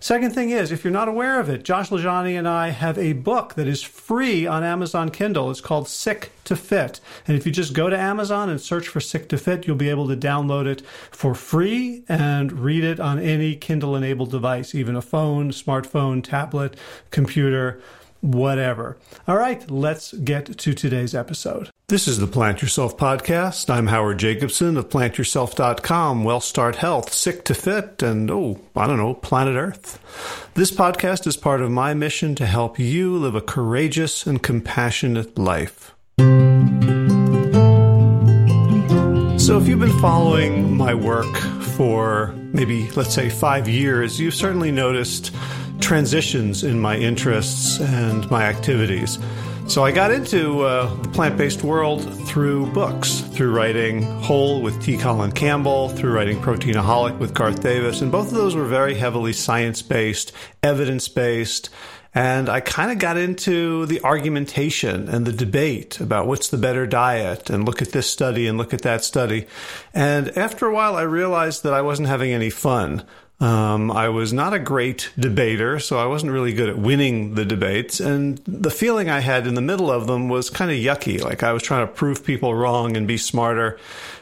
Second thing is, if you're not aware of it, Josh Lajani and I have a book that is free on Amazon Kindle. It's called Sick2Fit. And if you just go to Amazon and search for Sick2Fit, you'll be able to download it for free and read it on any Kindle-enabled device, even a phone, smartphone, tablet, computer, whatever. All right, let's get to today's episode. This is the Plant Yourself Podcast. I'm Howard Jacobson of plantyourself.com, WellStart Health, Sick2Fit, and Planet Earth. This podcast is part of my mission to help you live a courageous and compassionate life. So if you've been following my work for maybe, let's say, 5 years, you've certainly noticed transitions in my interests and my activities. So I got into the plant-based world through books, through writing Whole with T. Colin Campbell, through writing Proteinaholic with Garth Davis, and both of those were very heavily science-based, evidence-based, and I kind of got into the argumentation and the debate about what's the better diet, and look at this study and look at that study. And after a while, I realized that I wasn't having any fun. I was not a great debater, so I wasn't really good at winning the debates. And the feeling I had in the middle of them was kind of yucky, like I was trying to prove people wrong and be smarter.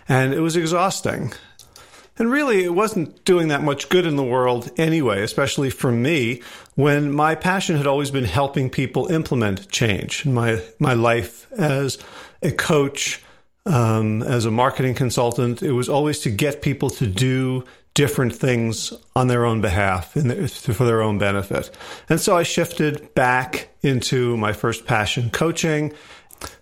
And it was exhausting. And really, it wasn't doing that much good in the world anyway, especially for me, when my passion had always been helping people implement change. My life as a coach, as a marketing consultant, it was always to get people to do different things on their own behalf for their own benefit. And so I shifted back into my first passion, coaching.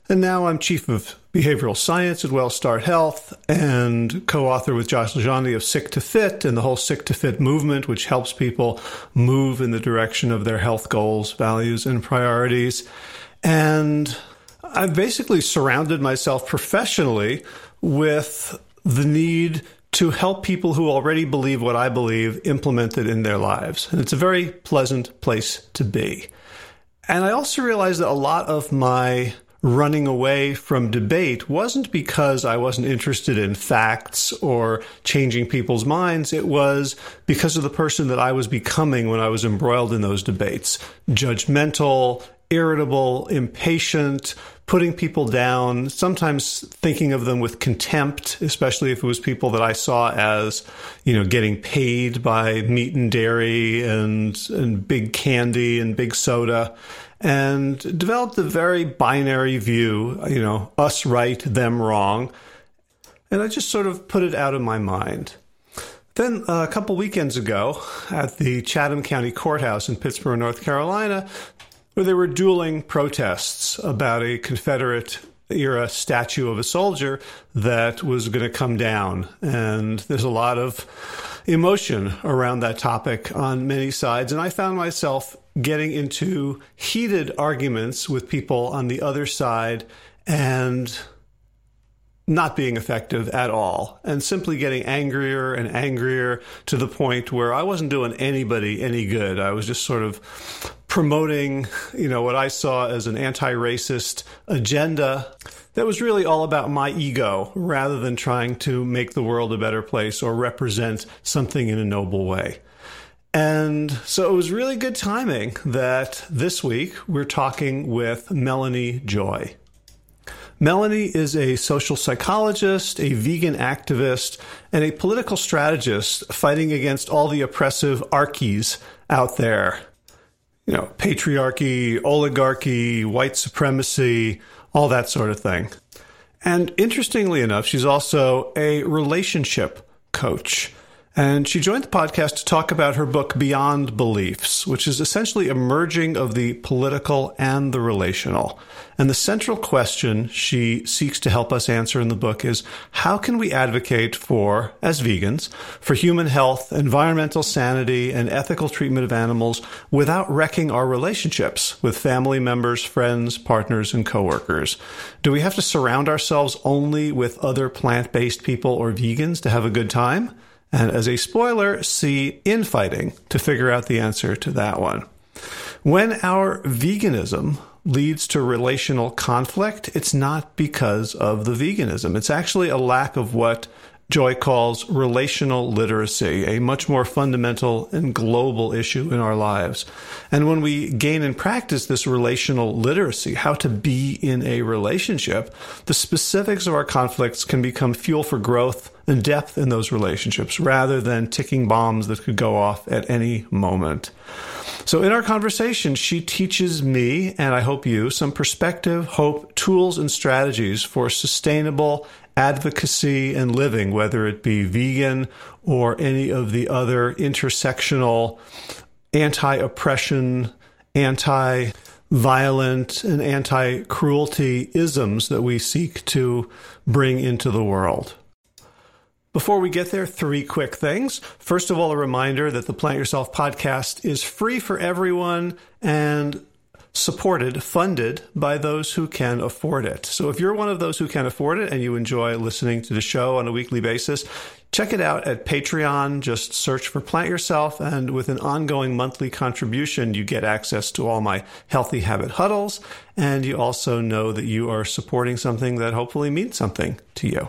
And now I'm Chief of Behavioral Science at WellStart Health and co-author with Josh Lajani of Sick2Fit and the whole Sick2Fit movement, which helps people move in the direction of their health goals, values, and priorities. And I've basically surrounded myself professionally with the need to help people who already believe what I believe implement it in their lives. And it's a very pleasant place to be. And I also realized that a lot of my running away from debate wasn't because I wasn't interested in facts or changing people's minds. It was because of the person that I was becoming when I was embroiled in those debates. Judgmental, irritable, impatient, putting people down, sometimes thinking of them with contempt, especially if it was people that I saw as, getting paid by meat and dairy and big candy and big soda, and developed a very binary view, us right, them wrong. And I just sort of put it out of my mind. Then a couple weekends ago at the Chatham County Courthouse in Pittsboro, North Carolina, where there were dueling protests about a Confederate-era statue of a soldier that was going to come down. And there's a lot of emotion around that topic on many sides. And I found myself getting into heated arguments with people on the other side and not being effective at all, and simply getting angrier and angrier to the point where I wasn't doing anybody any good. I was just sort of promoting, what I saw as an anti-racist agenda that was really all about my ego rather than trying to make the world a better place or represent something in a noble way. And so it was really good timing that this week we're talking with Melanie Joy. Melanie is a social psychologist, a vegan activist, and a political strategist fighting against all the oppressive archies out there. Patriarchy, oligarchy, white supremacy, all that sort of thing. And interestingly enough, she's also a relationship coach. And she joined the podcast to talk about her book, Beyond Beliefs, which is essentially a merging of the political and the relational. And the central question she seeks to help us answer in the book is, how can we advocate for, as vegans, for human health, environmental sanity, and ethical treatment of animals without wrecking our relationships with family members, friends, partners, and coworkers? Do we have to surround ourselves only with other plant-based people or vegans to have a good time? And as a spoiler, see infighting to figure out the answer to that one. When our veganism leads to relational conflict, it's not because of the veganism. It's actually a lack of what Joy calls relational literacy, a much more fundamental and global issue in our lives. And when we gain and practice this relational literacy, how to be in a relationship, the specifics of our conflicts can become fuel for growth and depth in those relationships, rather than ticking bombs that could go off at any moment. So in our conversation, she teaches me, and I hope you, some perspective, hope, tools, and strategies for sustainable advocacy and living, whether it be vegan or any of the other intersectional, anti-oppression, anti-violent, and anti-cruelty isms that we seek to bring into the world. Before we get there, three quick things. First of all, a reminder that the Plant Yourself podcast is free for everyone and supported, funded by those who can afford it. So if you're one of those who can afford it and you enjoy listening to the show on a weekly basis, check it out at Patreon. Just search for Plant Yourself, and with an ongoing monthly contribution, you get access to all my healthy habit huddles, and you also know that you are supporting something that hopefully means something to you.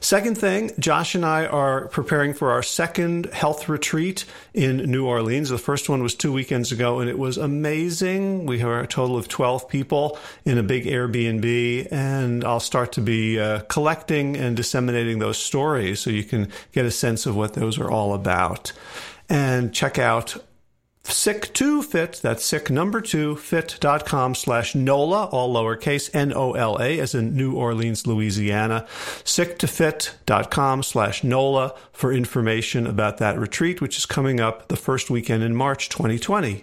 Second thing, Josh and I are preparing for our second health retreat in New Orleans. The first one was 2 weekends ago, and it was amazing. We have a total of 12 people in a big Airbnb, and I'll start to be collecting and disseminating those stories so you can get a sense of what those are all about. And check out Sick2Fit, that's sick2fit.com/NOLA, all lowercase, N-O-L-A, as in New Orleans, Louisiana. Sick2fit.com/NOLA for information about that retreat, which is coming up the first weekend in March 2020.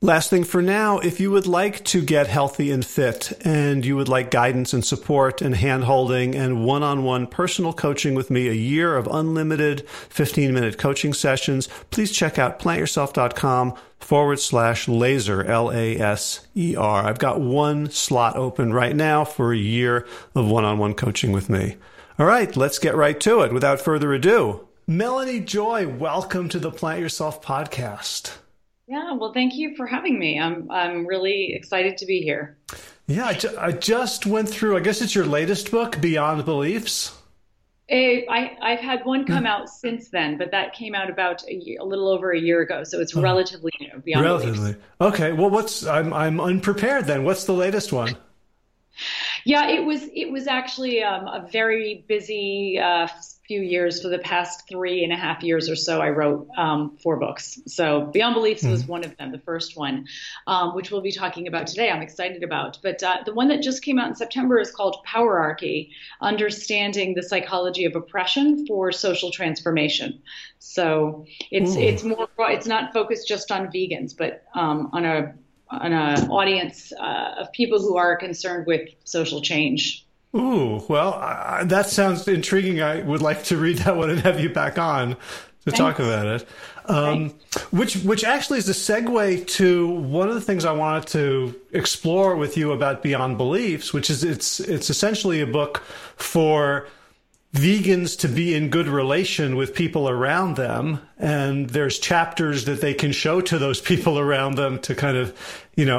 Last thing for now, if you would like to get healthy and fit, and you would like guidance and support and hand-holding and one-on-one personal coaching with me, a year of unlimited 15-minute coaching sessions, please check out plantyourself.com/laser, L-A-S-E-R. I've got one slot open right now for a year of one-on-one coaching with me. All right, let's get right to it. Without further ado, Melanie Joy, welcome to the Plant Yourself podcast. Yeah, well, thank you for having me. I'm really excited to be here. Yeah, I just went through, I guess it's your latest book, Beyond Beliefs. I've had one come out since then, but that came out about a little over a year ago, so it's relatively new. Beyond Beliefs. Okay. Well, I'm unprepared then. What's the latest one? Yeah, it was actually a very busy few years. For the past 3.5 years or so, I wrote 4 books. So Beyond Beliefs was one of them, the first one, which we'll be talking about today, I'm excited about. But the one that just came out in September is called Powerarchy, Understanding the Psychology of Oppression for Social Transformation. So it's not focused just on vegans, but on an audience of people who are concerned with social change. Ooh, well, that sounds intriguing. I would like to read that one and have you back on to talk about it. Which actually is a segue to one of the things I wanted to explore with you about Beyond Beliefs, which is it's essentially a book for vegans to be in good relation with people around them. And there's chapters that they can show to those people around them to kind of,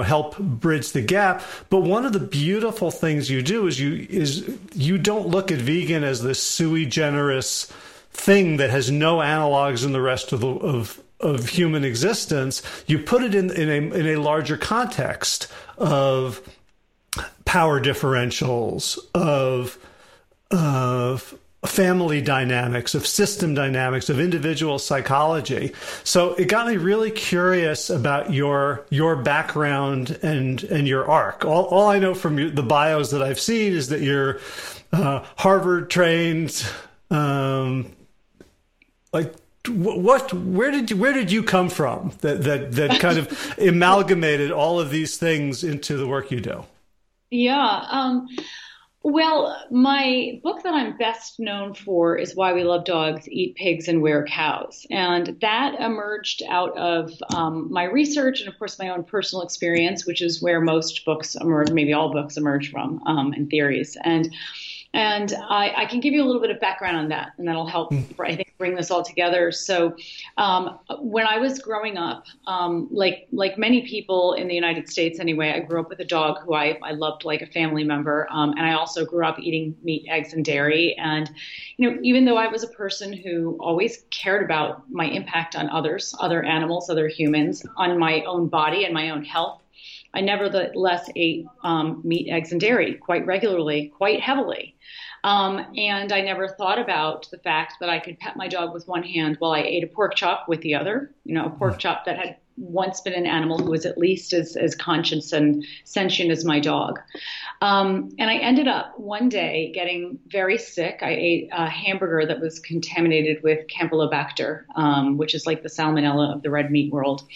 help bridge the gap. But one of the beautiful things you do is you don't look at vegan as this sui generis thing that has no analogs in the rest of the human existence. You put it in a larger context of power differentials, of family dynamics, of system dynamics, of individual psychology. So it got me really curious about your background and your arc. All I know from the bios that I've seen is that you're Harvard trained, where did you come from that kind of amalgamated all of these things into the work you do? Yeah. Well, my book that I'm best known for is Why We Love Dogs, Eat Pigs, and Wear Cows. And that emerged out of my research and, of course, my own personal experience, which is where most books emerge, maybe all books emerge from, and theories. And I can give you a little bit of background on that, and that'll help, I think, bring this all together. So when I was growing up, like many people in the United States anyway, I grew up with a dog who I loved like a family member. And I also grew up eating meat, eggs, and dairy. And, you know, even though I was a person who always cared about my impact on others, other animals, other humans, on my own body and my own health, I nevertheless ate meat, eggs, and dairy quite regularly, quite heavily. And I never thought about the fact that I could pet my dog with one hand while I ate a pork chop with the other, you know, a pork chop that had once been an animal who was at least as conscious and sentient as my dog. And I ended up one day getting very sick. I ate a hamburger that was contaminated with Campylobacter, which is like the salmonella of the red meat world.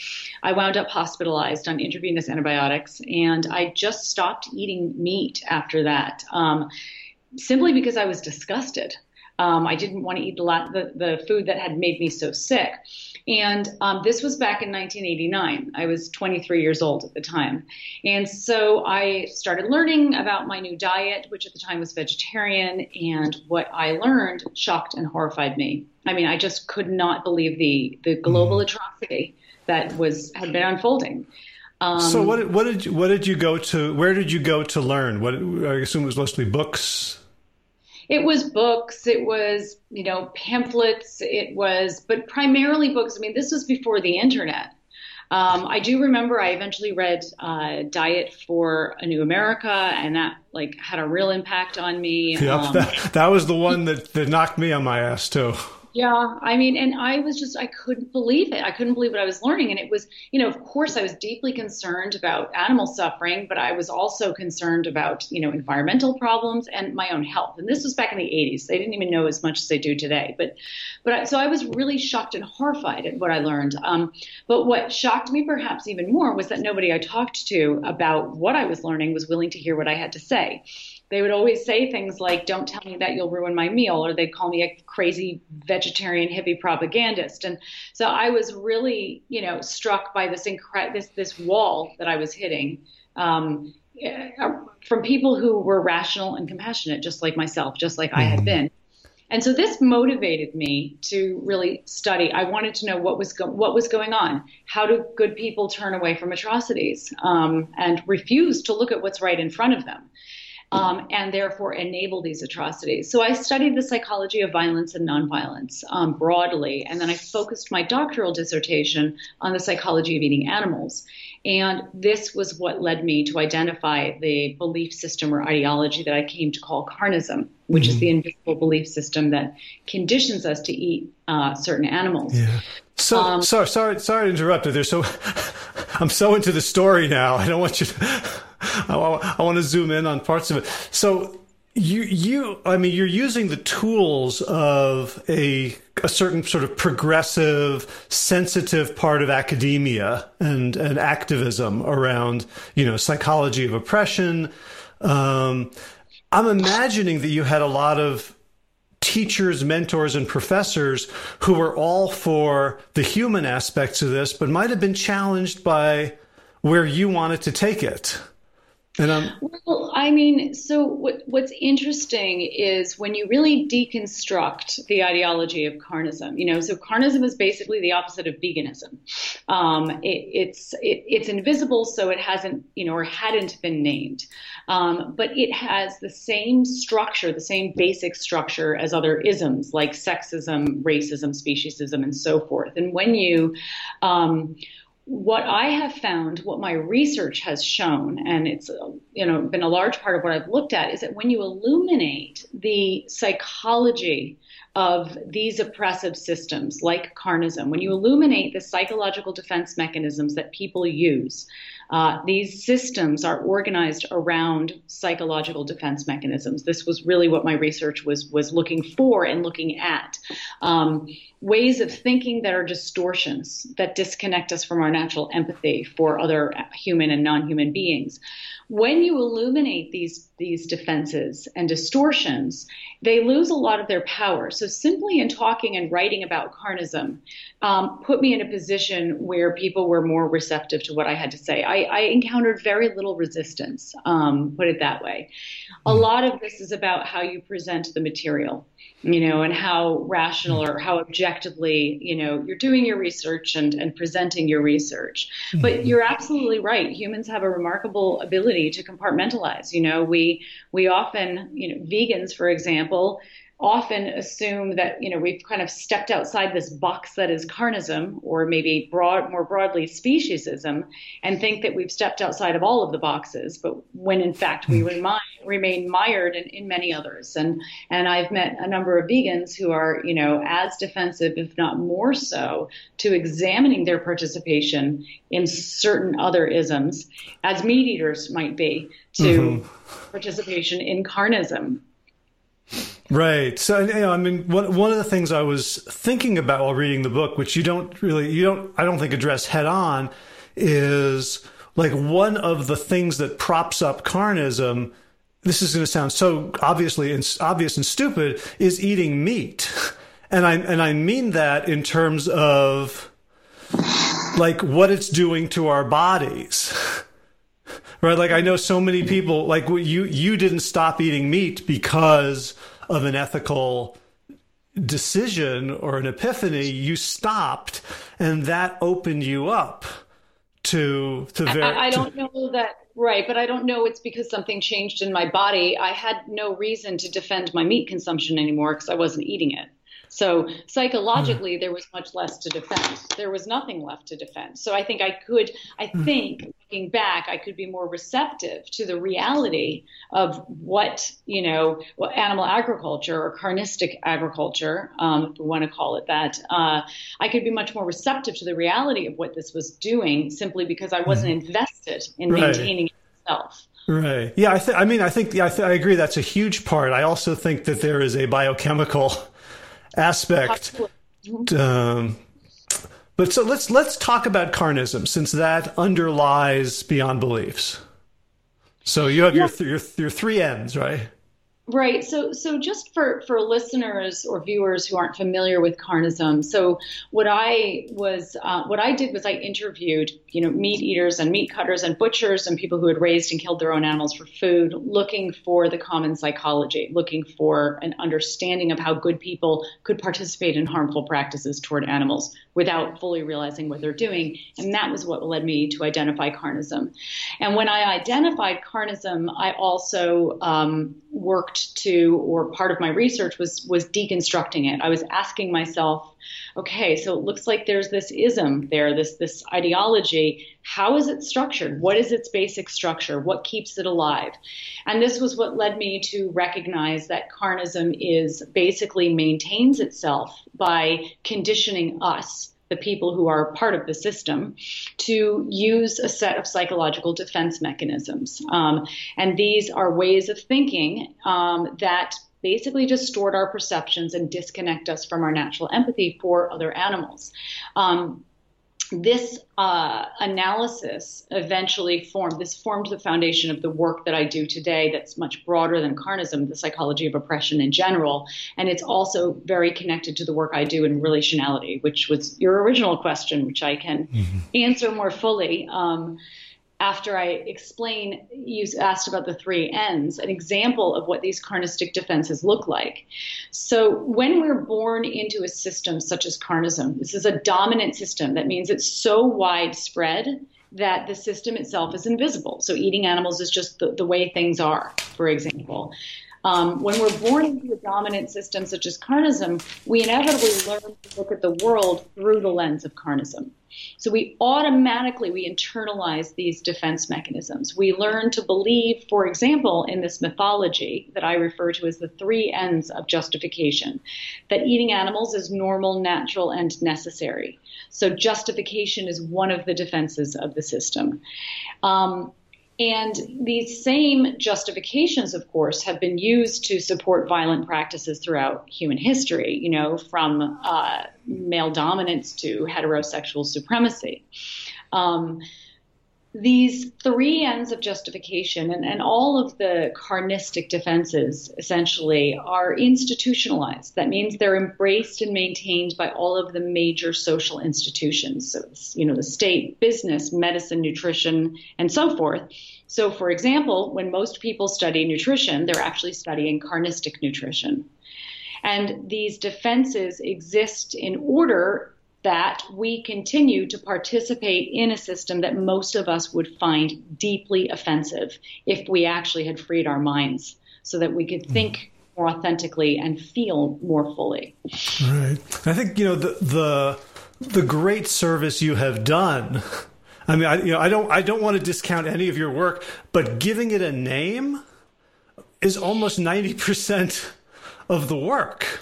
I wound up hospitalized on intravenous antibiotics, and I just stopped eating meat after that, simply because I was disgusted. I didn't want to eat the food that had made me so sick. And this was back in 1989. I was 23 years old at the time. And so I started learning about my new diet, which at the time was vegetarian. And what I learned shocked and horrified me. I mean, I just could not believe the global atrocity that had been unfolding. So where did you go to learn? I assume it was mostly books. It was books, it was, you know, pamphlets, but primarily books. I mean, this was before the internet. I do remember I eventually read Diet for a New America, and that like had a real impact on me. Yep, that was the one that knocked me on my ass too. Yeah. I mean, and I couldn't believe it. I couldn't believe what I was learning. And it was, you know, of course I was deeply concerned about animal suffering, but I was also concerned about, you know, environmental problems and my own health. And this was back in the 80s. They didn't even know as much as they do today. So I was really shocked and horrified at what I learned. But what shocked me perhaps even more was that nobody I talked to about what I was learning was willing to hear what I had to say. They would always say things like, "Don't tell me that you'll ruin my meal," or they'd call me a crazy vegetarian hippie propagandist. And so I was really, you know, struck by this wall that I was hitting from people who were rational and compassionate, just like myself, just like I had been. And so this motivated me to really study. I wanted to know what was going on. How do good people turn away from atrocities and refuse to look at what's right in front of them? And therefore enable these atrocities. So I studied the psychology of violence and nonviolence broadly, and then I focused my doctoral dissertation on the psychology of eating animals. And this was what led me to identify the belief system or ideology that I came to call carnism, which is the invisible belief system that conditions us to eat certain animals. Yeah. So sorry to interrupt. I'm so into the story now. I don't want you to... I want to zoom in on parts of it. So you're using the tools of a certain sort of progressive, sensitive part of academia and activism around, you know, psychology of oppression. I'm imagining that you had a lot of teachers, mentors, and professors who were all for the human aspects of this, but might have been challenged by where you wanted to take it. Well, I mean, so what's interesting is when you really deconstruct the ideology of carnism, you know, so carnism is basically the opposite of veganism. It's invisible, so it hasn't, you know, or hadn't been named. But it has the same structure, the same basic structure as other isms like sexism, racism, speciesism, and so forth. And when you... what I have found, what my research has shown, and it's, you know, been a large part of what I've looked at, is that when you illuminate the psychology of these oppressive systems like carnism, when you illuminate the psychological defense mechanisms that people use These systems are organized around psychological defense mechanisms. This was really what my research was looking for and looking at. Ways of thinking that are distortions, that disconnect us from our natural empathy for other human and non-human beings. When you illuminate these defenses and distortions, they lose a lot of their power. So simply in talking and writing about carnism put me in a position where people were more receptive to what I had to say. I encountered very little resistance, put it that way. A lot of this is about how you present the material, you know, and how rational or how objectively, you know, you're doing your research and presenting your research. But you're absolutely right. Humans have a remarkable ability to compartmentalize. You know, we often, you know, vegans, for example, often assume that, you know, we've kind of stepped outside this box that is carnism, or maybe more broadly speciesism, and think that we've stepped outside of all of the boxes, but when in fact we remain mired in many others. And I've met a number of vegans who are, you know, as defensive, if not more so, to examining their participation in certain other isms as meat eaters might be to participation in carnism. Right. So, you know, I mean, one of the things I was thinking about while reading the book, which I don't think address head on, is like one of the things that props up carnism. This is going to sound so obvious and stupid, is eating meat. And I mean that in terms of like what it's doing to our bodies. Right. Like I know so many people, like you didn't stop eating meat because of an ethical decision or an epiphany. You stopped, and that opened you up to very. I don't know that. Right. But I don't know it's because something changed in my body. I had no reason to defend my meat consumption anymore because I wasn't eating it. So psychologically, there was much less to defend. There was nothing left to defend. So I think looking back, I could be more receptive to the reality of what, you know, animal agriculture or carnistic agriculture, if we want to call it that, I could be much more receptive to the reality of what this was doing simply because I wasn't invested in maintaining it myself. Right. Yeah. I agree. That's a huge part. I also think that there is a biochemical aspect, but so let's talk about carnism, since that underlies Beyond Beliefs. So you have your three Ms, right? Right. So just for listeners or viewers who aren't familiar with carnism, so what I did was I interviewed, you know, meat eaters and meat cutters and butchers and people who had raised and killed their own animals for food, looking for the common psychology, looking for an understanding of how good people could participate in harmful practices toward animals without fully realizing what they're doing. And that was what led me to identify carnism. And when I identified carnism, I also worked to, or part of my research was deconstructing it. I was asking myself, okay, so it looks like there's this ism there, this ideology. How is it structured? What is its basic structure? What keeps it alive? And this was what led me to recognize that carnism is basically maintains itself by conditioning us, the people who are part of the system, to use a set of psychological defense mechanisms. And these are ways of thinking that basically distort our perceptions and disconnect us from our natural empathy for other animals. This analysis eventually formed the foundation of the work that I do today that's much broader than carnism, the psychology of oppression in general. And it's also very connected to the work I do in relationality, which was your original question, which I can answer more fully. After I explain, you asked about the three Ns, an example of what these carnistic defenses look like. So when we're born into a system such as carnism, this is a dominant system. That means it's so widespread that the system itself is invisible. So eating animals is just the way things are, for example. When we're born into a dominant system such as carnism, we inevitably learn to look at the world through the lens of carnism. So we automatically, we internalize these defense mechanisms. We learn to believe, for example, in this mythology that I refer to as the three ends of justification, that eating animals is normal, natural, and necessary. So justification is one of the defenses of the system. And these same justifications, of course, have been used to support violent practices throughout human history, you know, from male dominance to heterosexual supremacy. These three ends of justification and all of the carnistic defenses essentially are institutionalized. That means they're embraced and maintained by all of the major social institutions. So, you know, the state, business, medicine, nutrition, and so forth. So, for example, when most people study nutrition, they're actually studying carnistic nutrition. And these defenses exist in order that we continue to participate in a system that most of us would find deeply offensive if we actually had freed our minds so that we could think more authentically and feel more fully. Right. I think, you know, the great service you have done. I mean, I don't want to discount any of your work, but giving it a name is almost 90% of the work.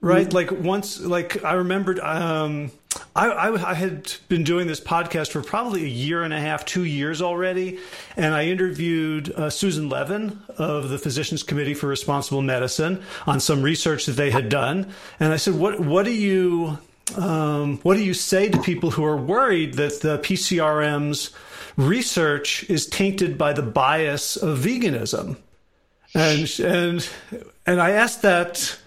Right. Like once, like I remembered, I had been doing this podcast for probably a year and a half, 2 years already. And I interviewed Susan Levin of the Physicians Committee for Responsible Medicine on some research that they had done. And I said, what do you say to people who are worried that the PCRM's research is tainted by the bias of veganism? And I asked that,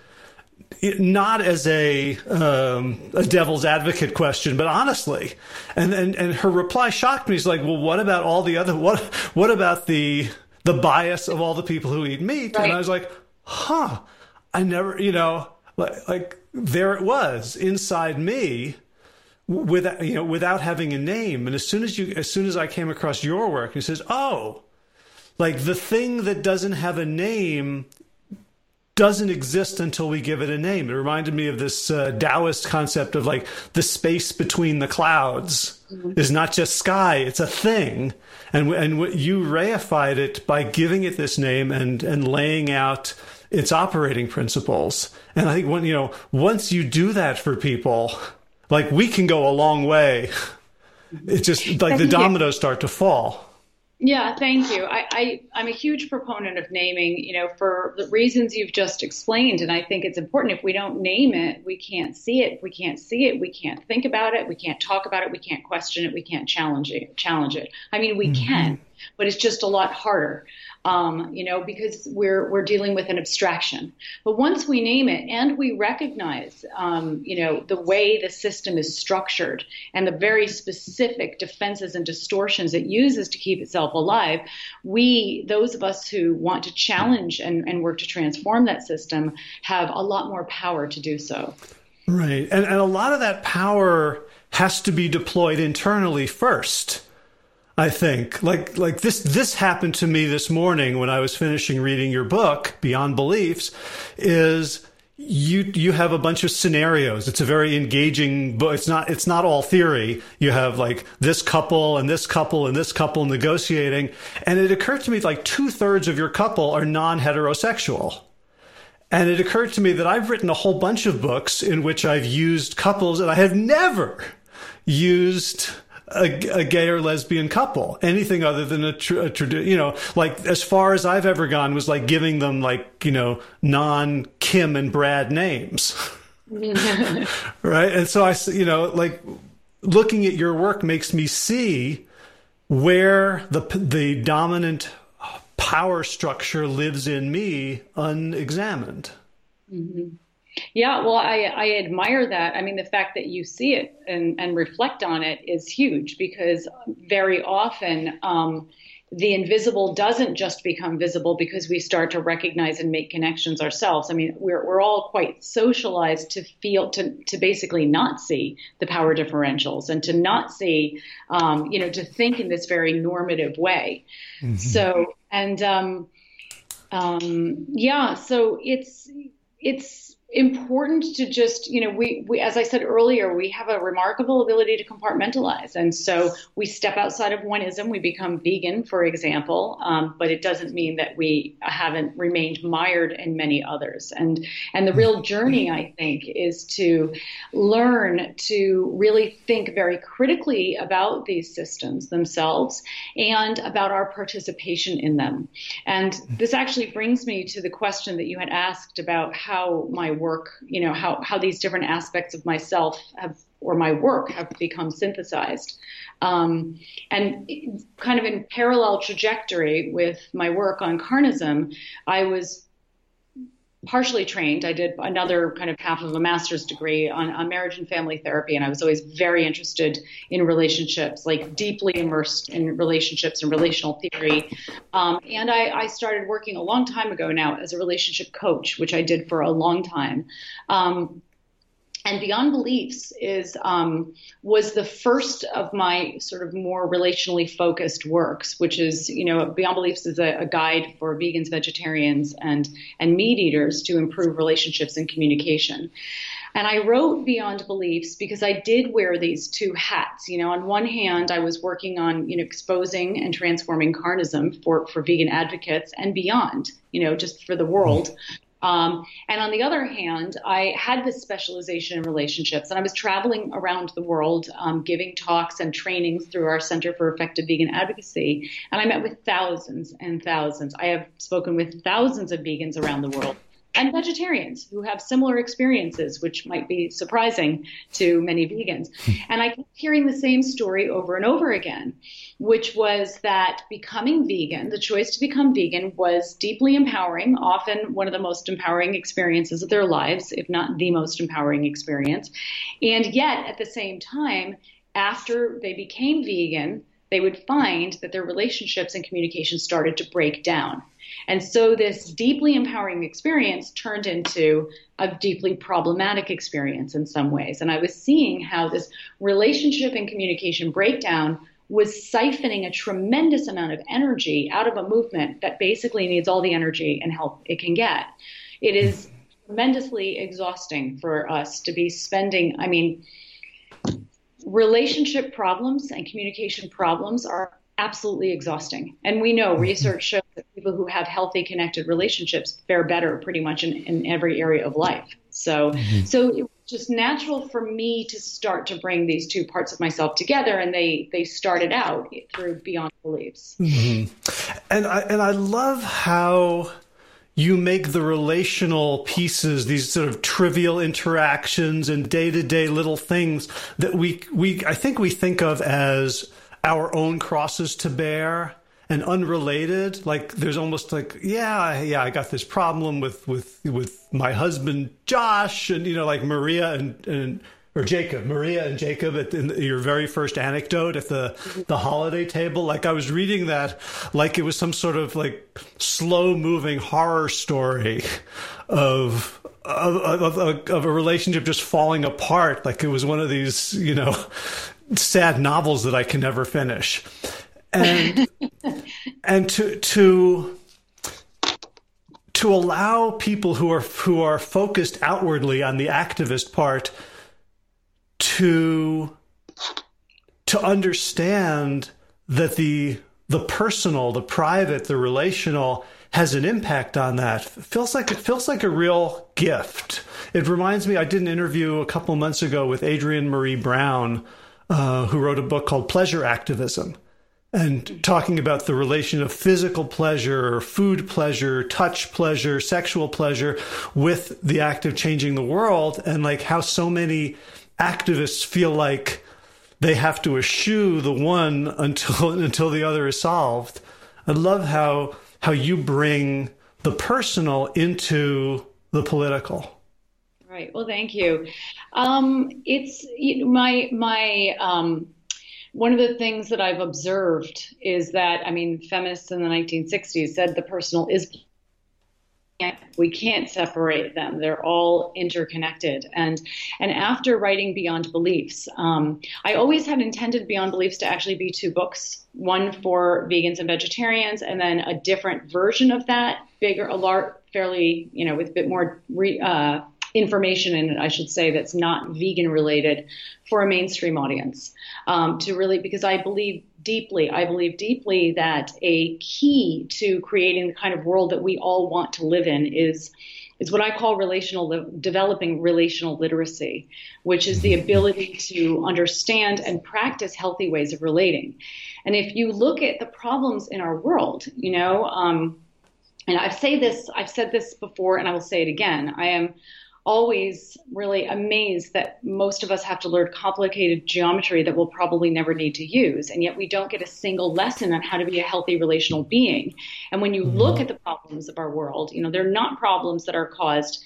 not as a devil's advocate question, but honestly, and her reply shocked me. She's like, "Well, what about all the other? What about the bias of all the people who eat meat?" Right. And I was like, "Huh, I never, you know, like there it was inside me, without you know, without having a name." And as soon as I came across your work, it says, "Oh, like the thing that doesn't have a name." Doesn't exist until we give it a name. It reminded me of this Taoist concept of like the space between the clouds is not just sky, it's a thing. And you reified it by giving it this name and laying out its operating principles. And I think when, you know, once you do that for people, like we can go a long way. It's just like the dominoes start to fall. Yeah, thank you. I'm a huge proponent of naming, you know, for the reasons you've just explained. And I think it's important. If we don't name it, we can't see it. If we can't see it, we can't think about it. We can't talk about it. We can't question it. We can't challenge it. I mean, we can, but it's just a lot harder, you know, because we're dealing with an abstraction. But once we name it and we recognize, you know, the way the system is structured and the very specific defenses and distortions it uses to keep itself alive, we, those of us who want to challenge and work to transform that system, have a lot more power to do so. Right. And a lot of that power has to be deployed internally first. I think like this happened to me this morning when I was finishing reading your book, Beyond Beliefs, is you have a bunch of scenarios. It's a very engaging book. It's not all theory. You have like this couple and this couple and this couple negotiating. And it occurred to me like 2/3 of your couple are non-heterosexual. And it occurred to me that I've written a whole bunch of books in which I've used couples and I have never used a gay or lesbian couple, anything other than you know, like as far as I've ever gone was like giving them like, you know, non Kim and Brad names. Right. And so I, you know, like looking at your work makes me see where the dominant power structure lives in me unexamined. Mm-hmm. Yeah, well, I admire that. I mean, the fact that you see it and reflect on it is huge, because very often the invisible doesn't just become visible because we start to recognize and make connections ourselves. I mean, we're all quite socialized to feel, to basically not see the power differentials and to not see, you know, to think in this very normative way. Mm-hmm. So, and So it's important to just, we as I said earlier, we have a remarkable ability to compartmentalize. And so we step outside of one ism, we become vegan, for example, but it doesn't mean that we haven't remained mired in many others. And the real journey, I think, is to learn to really think very critically about these systems themselves and about our participation in them. And this actually brings me to the question that you had asked about how my work, how these different aspects of myself have become synthesized. And kind of in parallel trajectory with my work on carnism, I was partially trained. I did another kind of half of a master's degree on marriage and family therapy. And I was always very interested in relationships, like deeply immersed in relationships and relational theory. And I started working a long time ago now as a relationship coach, which I did for a long time. And Beyond Beliefs was the first of my sort of more relationally focused works, which is, Beyond Beliefs is a guide for vegans, vegetarians, and meat eaters to improve relationships and communication. And I wrote Beyond Beliefs because I did wear these two hats. On one hand, I was working on, exposing and transforming carnism for vegan advocates and beyond, just for the world. And on the other hand, I had this specialization in relationships, and I was traveling around the world, giving talks and trainings through our Center for Effective Vegan Advocacy. And I met with thousands and thousands. I have spoken with thousands of vegans around the world and vegetarians who have similar experiences, which might be surprising to many vegans. And I kept hearing the same story over and over again, which was that becoming vegan, the choice to become vegan, was deeply empowering, often one of the most empowering experiences of their lives, if not the most empowering experience. And yet, at the same time, after they became vegan, they would find that their relationships and communication started to break down. And so this deeply empowering experience turned into a deeply problematic experience in some ways. And I was seeing how this relationship and communication breakdown was siphoning a tremendous amount of energy out of a movement that basically needs all the energy and help it can get. It is tremendously exhausting for us to be spending, relationship problems and communication problems are absolutely exhausting. And we know research shows that people who have healthy, connected relationships fare better pretty much in every area of life. So it was just natural for me to start to bring these two parts of myself together, and they started out through Beyond Beliefs. Mm-hmm. And I love how you make the relational pieces, these sort of trivial interactions and day-to-day little things that we think of as our own crosses to bear and unrelated. Like there's almost like, yeah, I got this problem with my husband, Josh, and, like Maria or Jacob, Maria and Jacob in your very first anecdote at the holiday table. Like I was reading that, like it was some sort of like slow moving horror story of a relationship just falling apart. Like it was one of these, sad novels that I can never finish. And and to allow people who are focused outwardly on the activist part to understand that the personal, the private, the relational has an impact on that. It feels like a real gift. It reminds me, I did an interview a couple months ago with Adrienne Marie Brown, who wrote a book called Pleasure Activism, and talking about the relation of physical pleasure, food pleasure, touch pleasure, sexual pleasure with the act of changing the world, and like how so many activists feel like they have to eschew the one until the other is solved. I love how you bring the personal into the political. Right. Well, thank you. It's one of the things that I've observed is that, feminists in the 1960s said the personal is We can't separate them. They're all interconnected. And after writing Beyond Beliefs, I always had intended Beyond Beliefs to actually be two books, one for vegans and vegetarians, and then a different version of that, bigger, fairly, with a bit more information in it, I should say, that's not vegan related for a mainstream audience, because I believe deeply that a key to creating the kind of world that we all want to live in is what I call developing relational literacy, which is the ability to understand and practice healthy ways of relating. And if you look at the problems in our world, and I've said this before, and I will say it again, I am always really amazed that most of us have to learn complicated geometry that we'll probably never need to use, and yet we don't get a single lesson on how to be a healthy relational being. And when you look at the problems of our world, they're not problems that are caused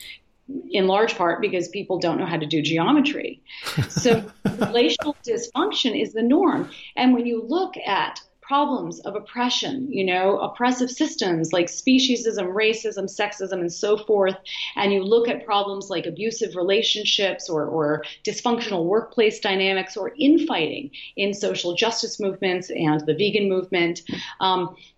in large part because people don't know how to do geometry. So relational dysfunction is the norm. And when you look at problems of oppression, oppressive systems like speciesism, racism, sexism, and so forth, and you look at problems like abusive relationships or dysfunctional workplace dynamics or infighting in social justice movements and the vegan movement,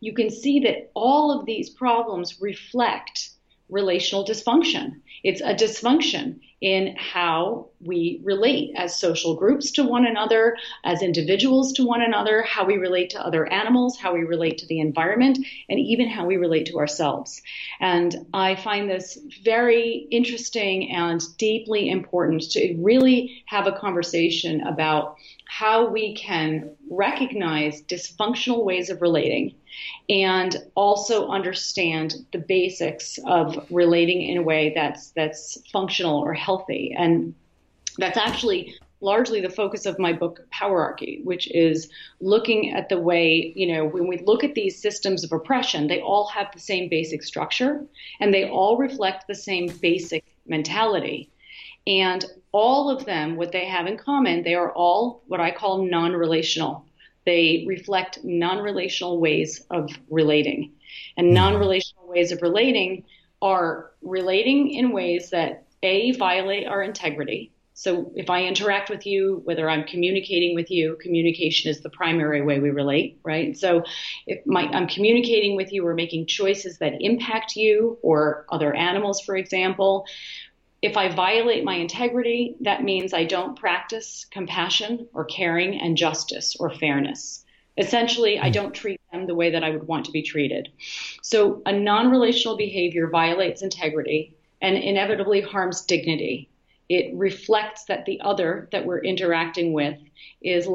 you can see that all of these problems reflect relational dysfunction. It's a dysfunction in how we relate as social groups to one another, as individuals to one another, how we relate to other animals, how we relate to the environment, and even how we relate to ourselves. And I find this very interesting and deeply important to really have a conversation about how we can recognize dysfunctional ways of relating and also understand the basics of relating in a way that's functional or healthy. And that's actually largely the focus of my book, Powerarchy, which is looking at the way, when we look at these systems of oppression, they all have the same basic structure and they all reflect the same basic mentality. And all of them, what they have in common, they are all what I call non-relational. They reflect non-relational ways of relating. And non-relational ways of relating are relating in ways that, A, violate our integrity. So if I interact with you, whether I'm communicating with you, communication is the primary way we relate, right? So if I'm communicating with you, we're making choices that impact you or other animals, for example. If I violate my integrity, that means I don't practice compassion or caring and justice or fairness. Essentially, I don't treat them the way that I would want to be treated. So a non-relational behavior violates integrity and inevitably harms dignity. It reflects that the other that we're interacting with is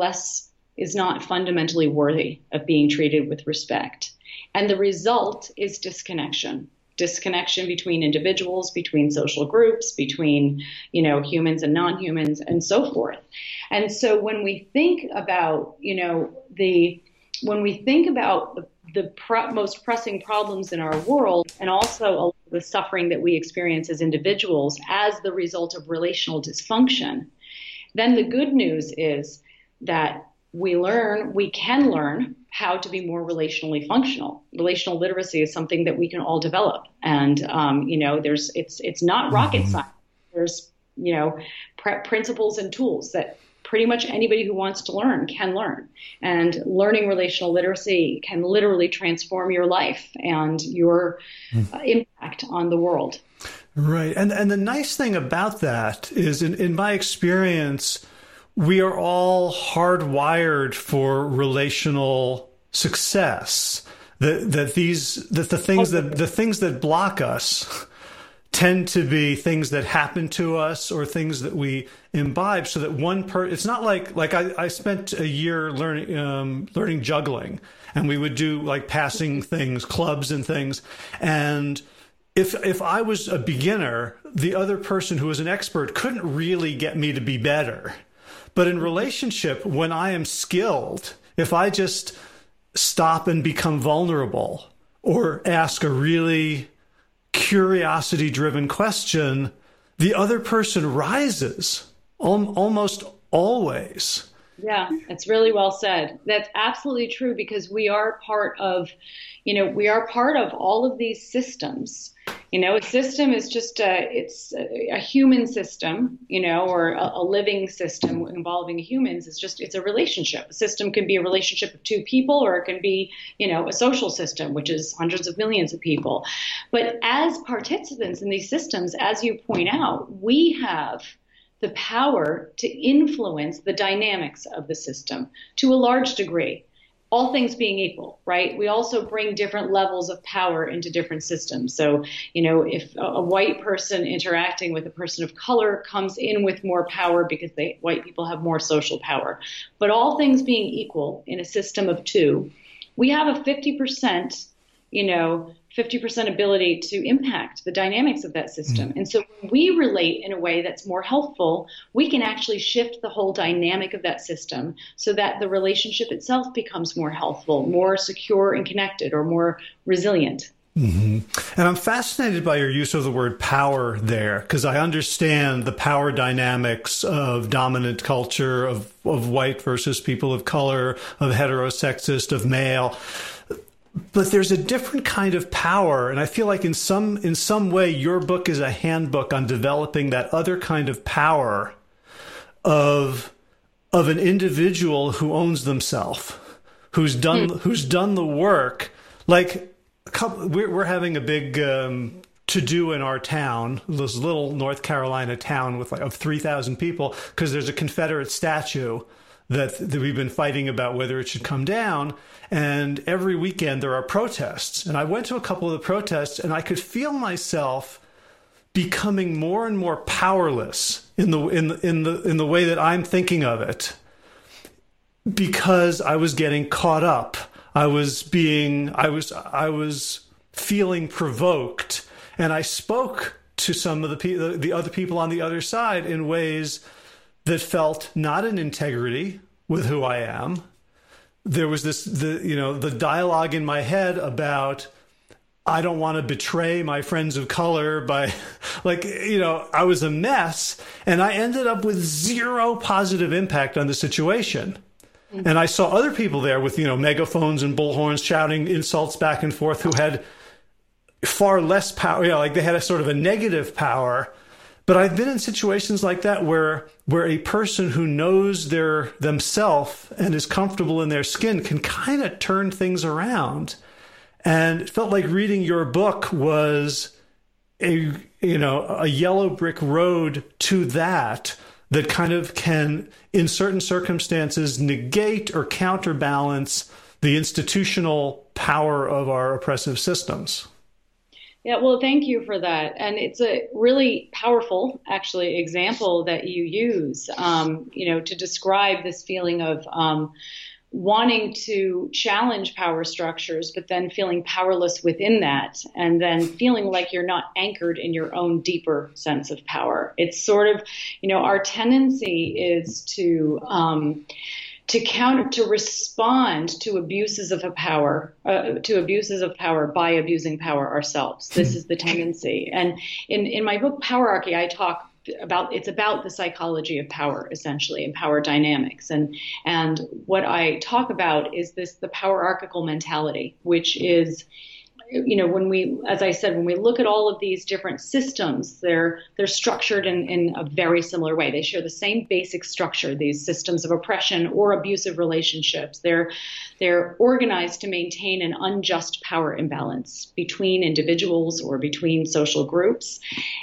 not fundamentally worthy of being treated with respect. And the result is disconnection. Disconnection between individuals, between social groups, between, humans and non-humans and so forth. And so when we think about, the most pressing problems in our world and also the suffering that we experience as individuals as the result of relational dysfunction, then the good news is that we can learn how to be more relationally functional. Relational literacy is something that we can all develop. And, it's not rocket science. There's, principles and tools that pretty much anybody who wants to learn can learn. And learning relational literacy can literally transform your life and your impact on the world. Right. And the nice thing about that is in my experience, we are all hardwired for relational success. The things that block us tend to be things that happen to us or things that we imbibe. So that it's not like I spent a year learning juggling, and we would do like passing things, clubs, and things. And if I was a beginner, the other person who was an expert couldn't really get me to be better. But in relationship, when I am skilled, if I just stop and become vulnerable or ask a really curiosity-driven question, the other person rises almost always. Yeah, that's really well said. That's absolutely true because we are part of all of these systems. You know, a system is just a human system, you know, or a living system involving humans. It's a relationship. A system can be a relationship of two people, or it can be, you know, a social system, which is hundreds of millions of people. But as participants in these systems, as you point out, we have the power to influence the dynamics of the system to a large degree. All things being equal, right? We also bring different levels of power into different systems. So, you know, if a white person interacting with a person of color comes in with more power because white people have more social power. But all things being equal in a system of two, we have a 50% ability to impact the dynamics of that system. Mm-hmm. And so when we relate in a way that's more helpful, we can actually shift the whole dynamic of that system so that the relationship itself becomes more helpful, more secure and connected, or more resilient. Mm-hmm. And I'm fascinated by your use of the word power there, because I understand the power dynamics of dominant culture, of white versus people of color, of heterosexist, of male. But there's a different kind of power, and I feel like in some way your book is a handbook on developing that other kind of power of an individual who owns themselves, who's done the work. Like we're having a big to-do in our town, this little North Carolina town with 3,000 people, because there's a Confederate statue that we've been fighting about whether it should come down. And every weekend there are protests. And I went to a couple of the protests, and I could feel myself becoming more and more powerless in the way that I'm thinking of it, because I was getting caught up. I was feeling provoked, and I spoke to some of the other people on the other side in ways that felt not in integrity with who I am. There was the dialogue in my head about, I don't want to betray my friends of color by, I was a mess, and I ended up with zero positive impact on the situation. Mm-hmm. And I saw other people there with, megaphones and bullhorns shouting insults back and forth, who had far less power, they had a sort of a negative power. But I've been in situations like that where a person who knows themselves and is comfortable in their skin can kind of turn things around. And it felt like reading your book was a yellow brick road to that kind of can, in certain circumstances, negate or counterbalance the institutional power of our oppressive systems. Yeah, well, thank you for that. And it's a really powerful, actually, example that you use, to describe this feeling of wanting to challenge power structures, but then feeling powerless within that, and then feeling like you're not anchored in your own deeper sense of power. It's sort of, our tendency is to respond to abuses of power by abusing power ourselves. This is the tendency. And in my book, Powerarchy, I talk about, it's about the psychology of power, essentially, and power dynamics. And what I talk about is the powerarchical mentality, which is, when we look at all of these different systems, they're structured in a very similar way. They share the same basic structure, these systems of oppression or abusive relationships. They're organized to maintain an unjust power imbalance between individuals or between social groups.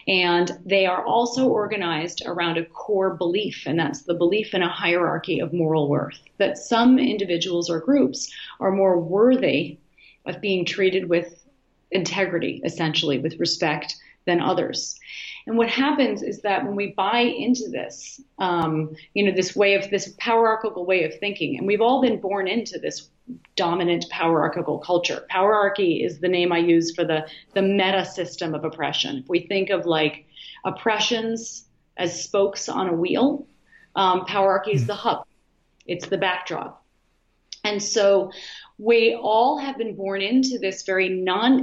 And they are also organized around a core belief, and that's the belief in a hierarchy of moral worth, that some individuals or groups are more worthy of being treated with integrity, essentially, with respect, than others. And what happens is that when we buy into this, this powerarchical way of thinking, and we've all been born into this dominant powerarchical culture. Powerarchy is the name I use for the meta system of oppression. If we think of oppressions as spokes on a wheel, powerarchy is the hub. It's the backdrop. And so we all have been born into this very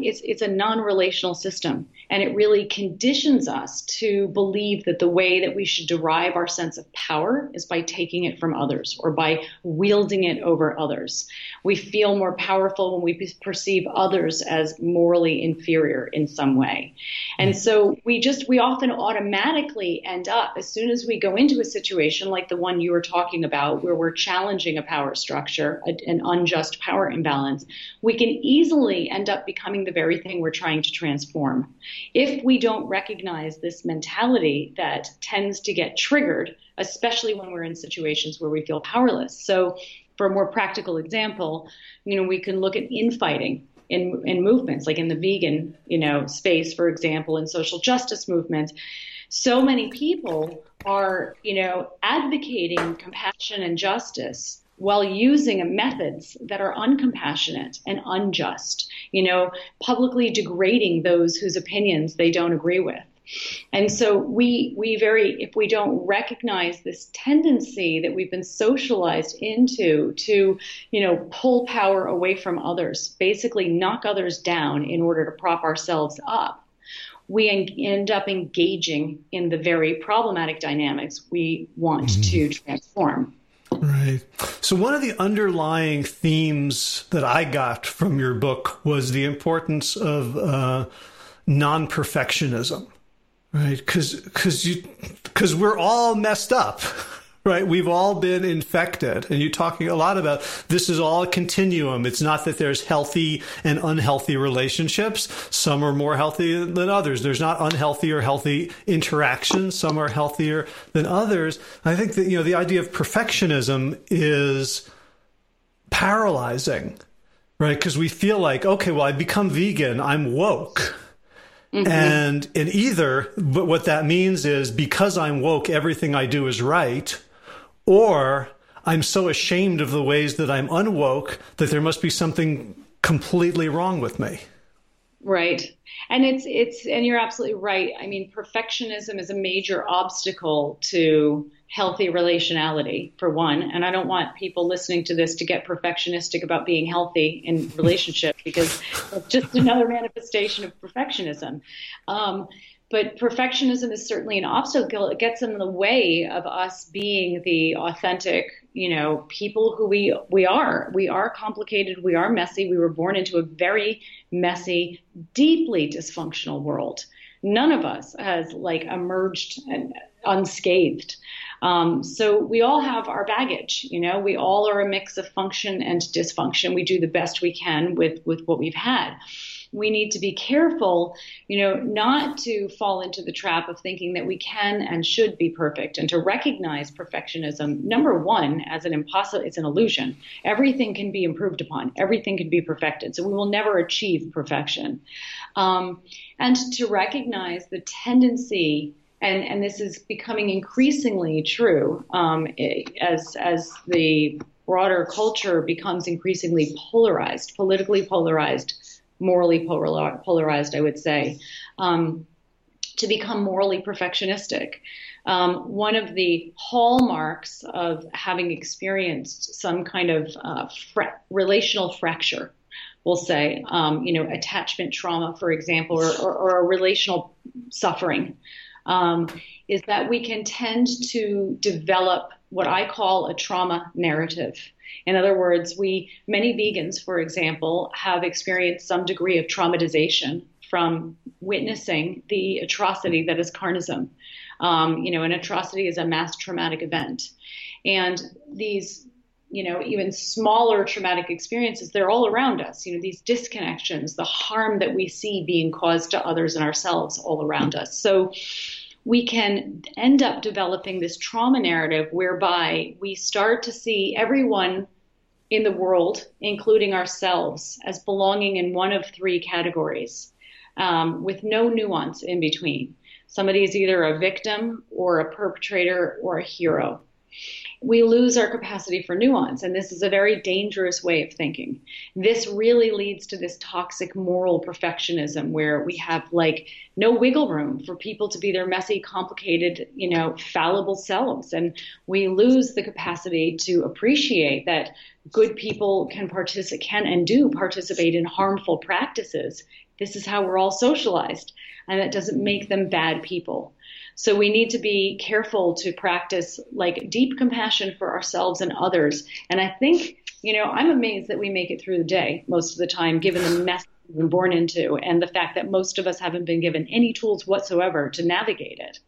it's a non-relational system, and it really conditions us to believe that the way that we should derive our sense of power is by taking it from others or by wielding it over others. We feel more powerful when we perceive others as morally inferior in some way. And so we often automatically end up, as soon as we go into a situation like the one you were talking about, where we're challenging a power structure, an unjust power imbalance, we can easily end up becoming the very thing we're trying to transform. If we don't recognize this mentality that tends to get triggered, especially when we're in situations where we feel powerless. So for a more practical example, we can look at infighting in movements, like in the vegan, space, for example, in social justice movements. So many people are, advocating compassion and justice while using methods that are uncompassionate and unjust, publicly degrading those whose opinions they don't agree with. And so if we don't recognize this tendency that we've been socialized into to, pull power away from others, basically knock others down in order to prop ourselves up, we end up engaging in the very problematic dynamics we want to transform. Right. So one of the underlying themes that I got from your book was the importance of non-perfectionism, right? Because we're all messed up, right? We've all been infected. And you're talking a lot about this is all a continuum. It's not that there's healthy and unhealthy relationships. Some are more healthy than others. There's not unhealthy or healthy interactions. Some are healthier than others. I think that, the idea of perfectionism is paralyzing, right? Because we feel like, okay, well, I become vegan, I'm woke. Mm-hmm. But what that means is because I'm woke, everything I do is right. Or I'm so ashamed of the ways that I'm unwoke that there must be something completely wrong with me. Right. And and you're absolutely right. I mean, perfectionism is a major obstacle to healthy relationality, for one. And I don't want people listening to this to get perfectionistic about being healthy in relationship, because that's just another manifestation of perfectionism. But perfectionism is certainly an obstacle. It gets in the way of us being the authentic, people who we are. We are complicated. We are messy. We were born into a very messy, deeply dysfunctional world. None of us has emerged unscathed. So we all have our baggage, we all are a mix of function and dysfunction. We do the best we can with what we've had. We need to be careful, not to fall into the trap of thinking that we can and should be perfect, and to recognize perfectionism, number one, as it's an illusion. Everything can be improved upon. Everything can be perfected. So we will never achieve perfection. And to recognize the tendency, and this is becoming increasingly true as the broader culture becomes increasingly polarized, politically polarized, morally polarized, I would say, to become morally perfectionistic. One of the hallmarks of having experienced some kind of relational fracture, we'll say, attachment trauma, for example, or a relational suffering, is that we can tend to develop what I call a trauma narrative. In other words, many vegans, for example, have experienced some degree of traumatization from witnessing the atrocity that is carnism. An atrocity is a mass traumatic event. And these, even smaller traumatic experiences, they're all around us. These disconnections, the harm that we see being caused to others and ourselves all around us. So we can end up developing this trauma narrative whereby we start to see everyone in the world, including ourselves, as belonging in one of three categories, with no nuance in between. Somebody is either a victim or a perpetrator or a hero. we lose our capacity for nuance. And this is a very dangerous way of thinking. This really leads to this toxic moral perfectionism where we have like no wiggle room for people to be their messy, complicated, fallible selves. And we lose the capacity to appreciate that good people can and do participate in harmful practices. This is how we're all socialized, and that doesn't make them bad people. So we need to be careful to practice like deep compassion for ourselves and others. And I think, I'm amazed that we make it through the day most of the time, given the mess we've been born into and the fact that most of us haven't been given any tools whatsoever to navigate it.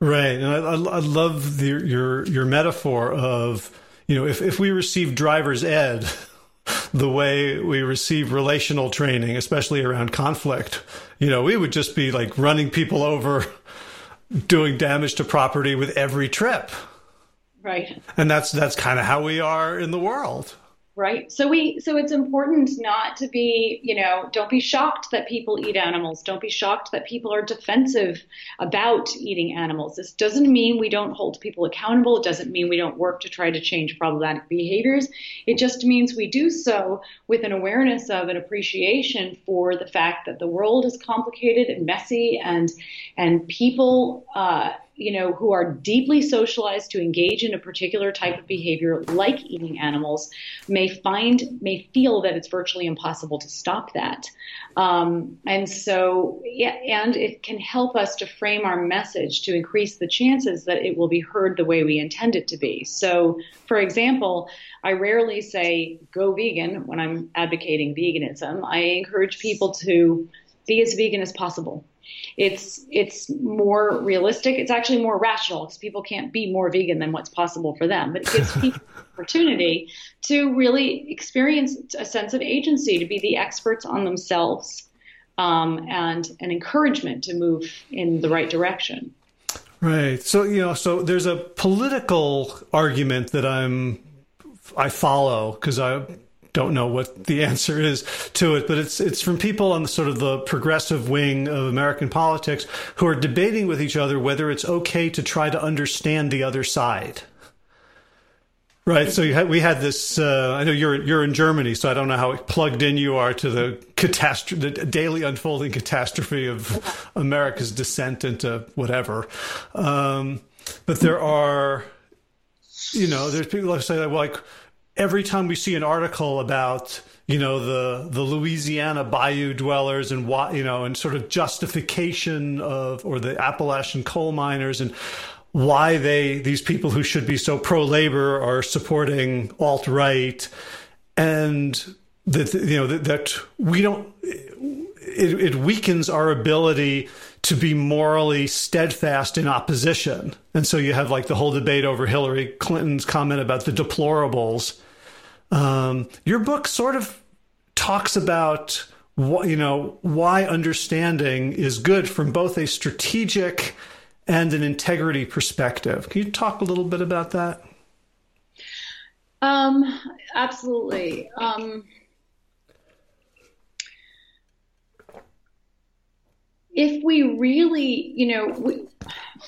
Right. And I love your metaphor of, if we receive driver's ed the way we receive relational training, especially around conflict, we would just be like running people over, doing damage to property with every trip. Right. And that's kind of how we are in the world. Right. So it's important not to be, don't be shocked that people eat animals. Don't be shocked that people are defensive about eating animals. This doesn't mean we don't hold people accountable. It doesn't mean we don't work to try to change problematic behaviors. It just means we do so with an awareness of an appreciation for the fact that the world is complicated and messy, and people, who are deeply socialized to engage in a particular type of behavior, like eating animals, may feel that it's virtually impossible to stop that. And it can help us to frame our message to increase the chances that it will be heard the way we intend it to be. So, for example, I rarely say go vegan when I'm advocating veganism. I encourage people to be as vegan as possible. It's more realistic. It's actually more rational because people can't be more vegan than what's possible for them. But it gives people the opportunity to really experience a sense of agency, to be the experts on themselves, and an encouragement to move in the right direction. Right. So, so there's a political argument that I follow because I don't know what the answer is to it, but it's from people on the sort of the progressive wing of American politics who are debating with each other whether it's okay to try to understand the other side. Right. So we had this. I know you're in Germany, so I don't know how plugged in you are to the daily unfolding catastrophe of America's descent into whatever. But there are, there's people who say like. Every time we see an article about, the Louisiana bayou dwellers and what, and sort of justification of, or the Appalachian coal miners and why these people who should be so pro-labor are supporting alt-right, and that we don't, it weakens our ability to be morally steadfast in opposition. And so you have like the whole debate over Hillary Clinton's comment about the deplorables. Your book sort of talks about why understanding is good from both a strategic and an integrity perspective. Can you talk a little bit about that? Absolutely. If we really,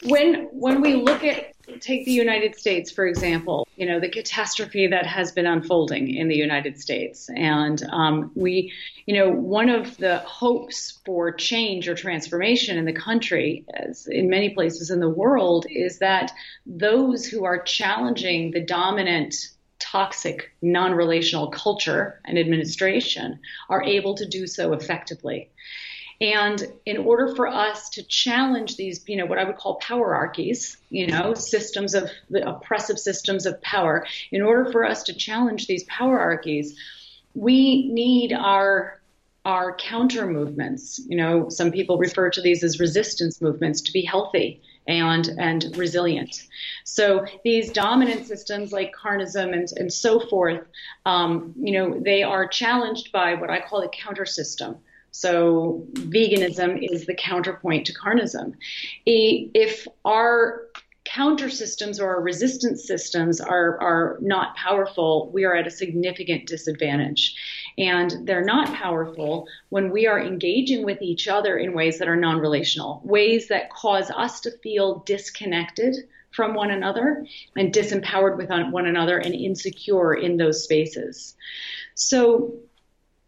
when we look at, take the United States, for example, the catastrophe that has been unfolding in the United States. And we, one of the hopes for change or transformation in the country, as in many places in the world, is that those who are challenging the dominant toxic, non-relational culture and administration are able to do so effectively. And in order for us to challenge these, what I would call powerarchies, systems of the oppressive systems of power, in order for us to challenge these powerarchies, we need our counter movements. Some people refer to these as resistance movements to be healthy and resilient. So these dominant systems like carnism and so forth, they are challenged by what I call a counter system. So veganism is the counterpoint to carnism. If our counter systems or our resistance systems are not powerful, we are at a significant disadvantage. And they're not powerful when we are engaging with each other in ways that are non-relational, ways that cause us to feel disconnected from one another and disempowered with one another and insecure in those spaces. So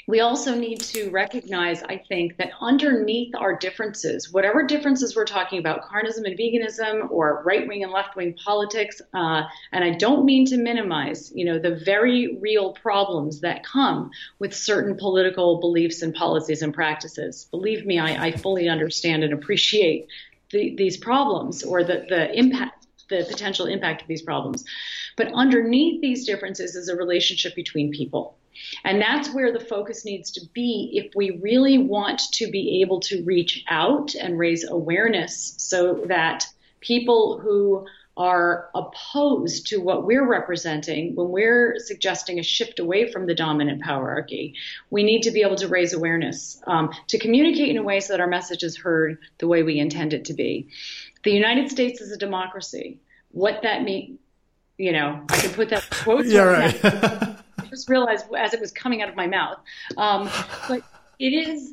we also need to recognize, I think, that underneath our differences, whatever differences we're talking about, carnism and veganism or right-wing and left-wing politics, and I don't mean to minimize, the very real problems that come with certain political beliefs and policies and practices. Believe me, I fully understand and appreciate these problems or the impact, the potential impact of these problems. But underneath these differences is a relationship between people. And that's where the focus needs to be if we really want to be able to reach out and raise awareness so that people who are opposed to what we're representing, when we're suggesting a shift away from the dominant powerarchy, we need to be able to raise awareness, to communicate in a way so that our message is heard the way we intend it to be. The United States is a democracy. What that means, I can put that quote. Yeah, right. Just realized as it was coming out of my mouth, but let's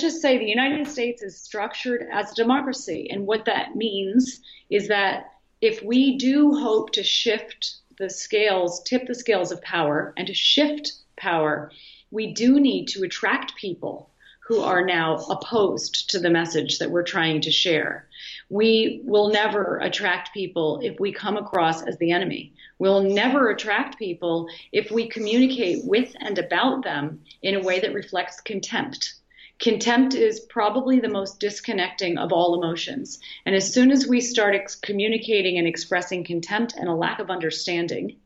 just say the United States is structured as a democracy, and what that means is that if we do hope to shift the scales, tip the scales of power, and to shift power, we do need to attract people who are now opposed to the message that we're trying to share. We will never attract people if we come across as the enemy. We'll never attract people if we communicate with and about them in a way that reflects contempt. Contempt is probably the most disconnecting of all emotions. And as soon as we start communicating and expressing contempt and a lack of understanding,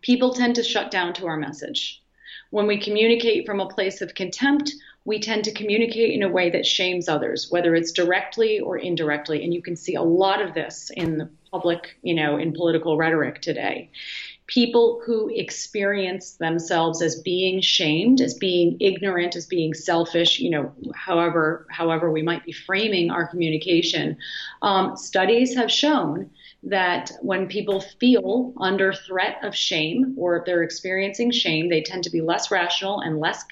people tend to shut down to our message. When we communicate from a place of contempt, we tend to communicate in a way that shames others, whether it's directly or indirectly. And you can see a lot of this in the public, in political rhetoric today. People who experience themselves as being shamed, as being ignorant, as being selfish, however we might be framing our communication. Studies have shown that when people feel under threat of shame or if they're experiencing shame, they tend to be less rational and less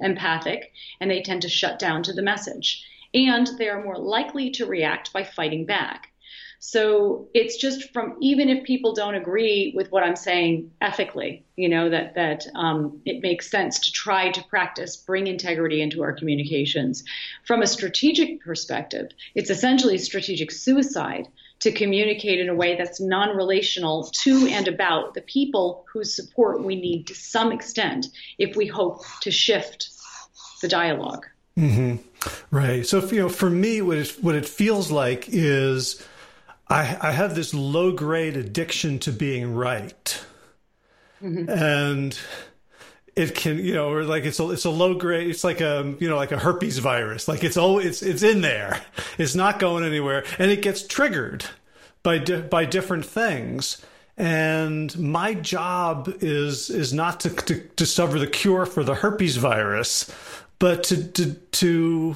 empathic, and they tend to shut down to the message. And they are more likely to react by fighting back. So it's just even if people don't agree with what I'm saying ethically, that it makes sense to try to practice, bring integrity into our communications. From a strategic perspective, it's essentially strategic suicide to communicate in a way that's non-relational to and about the people whose support we need to some extent if we hope to shift the dialogue. Mm-hmm. Right. So, for me, what it feels like is I have this low-grade addiction to being right. Mm-hmm. And it can, or like it's a low grade. It's like a herpes virus. Like it's always it's in there. It's not going anywhere, and it gets triggered by different things. And my job is not to discover the cure for the herpes virus, but to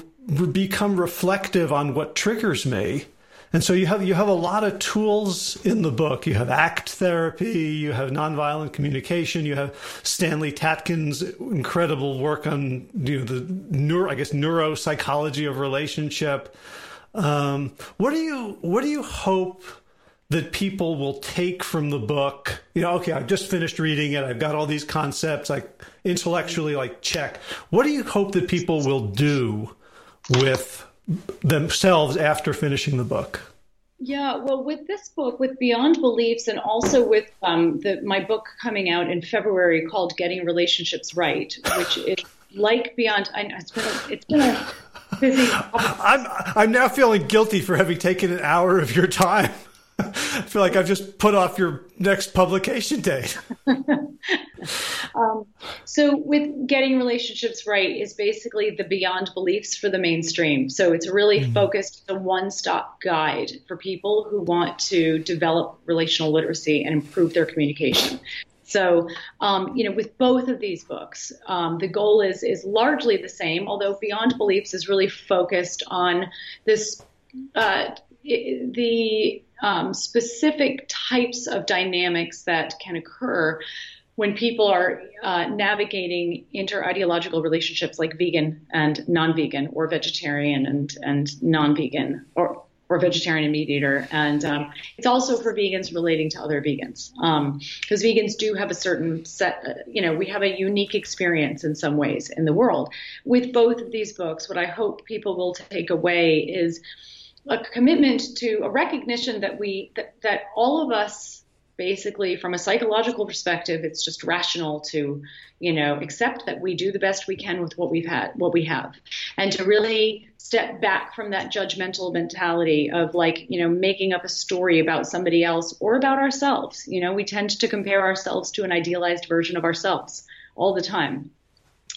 become reflective on what triggers me. And so you have a lot of tools in the book. You have ACT therapy, you have nonviolent communication, you have Stanley Tatkin's incredible work on neuropsychology of relationship. What do you hope that people will take from the book? I just finished reading it. I've got all these concepts, like intellectually, like check. What do you hope that people will do with themselves after finishing the book? Yeah, well, with this book, with Beyond Beliefs, and also with my book coming out in February called Getting Relationships Right, which is like Beyond. I know it's been a busy. I'm now feeling guilty for having taken an hour of your time. I feel like I've just put off your next publication date. So with Getting Relationships Right is basically the Beyond Beliefs for the mainstream. So it's really focused on a one-stop guide for people who want to develop relational literacy and improve their communication. So, with both of these books, the goal is largely the same, although Beyond Beliefs is really focused on this specific types of dynamics that can occur when people are navigating inter-ideological relationships like vegan and non-vegan or vegetarian and non-vegan or or vegetarian and meat eater. And it's also for vegans relating to other vegans, because vegans do have a certain set, we have a unique experience in some ways in the world. With both of these books, what I hope people will take away is a commitment to a recognition that that all of us, basically from a psychological perspective, it's just rational to, accept that we do the best we can with what we have, and to really step back from that judgmental mentality of making up a story about somebody else or about ourselves. We tend to compare ourselves to an idealized version of ourselves all the time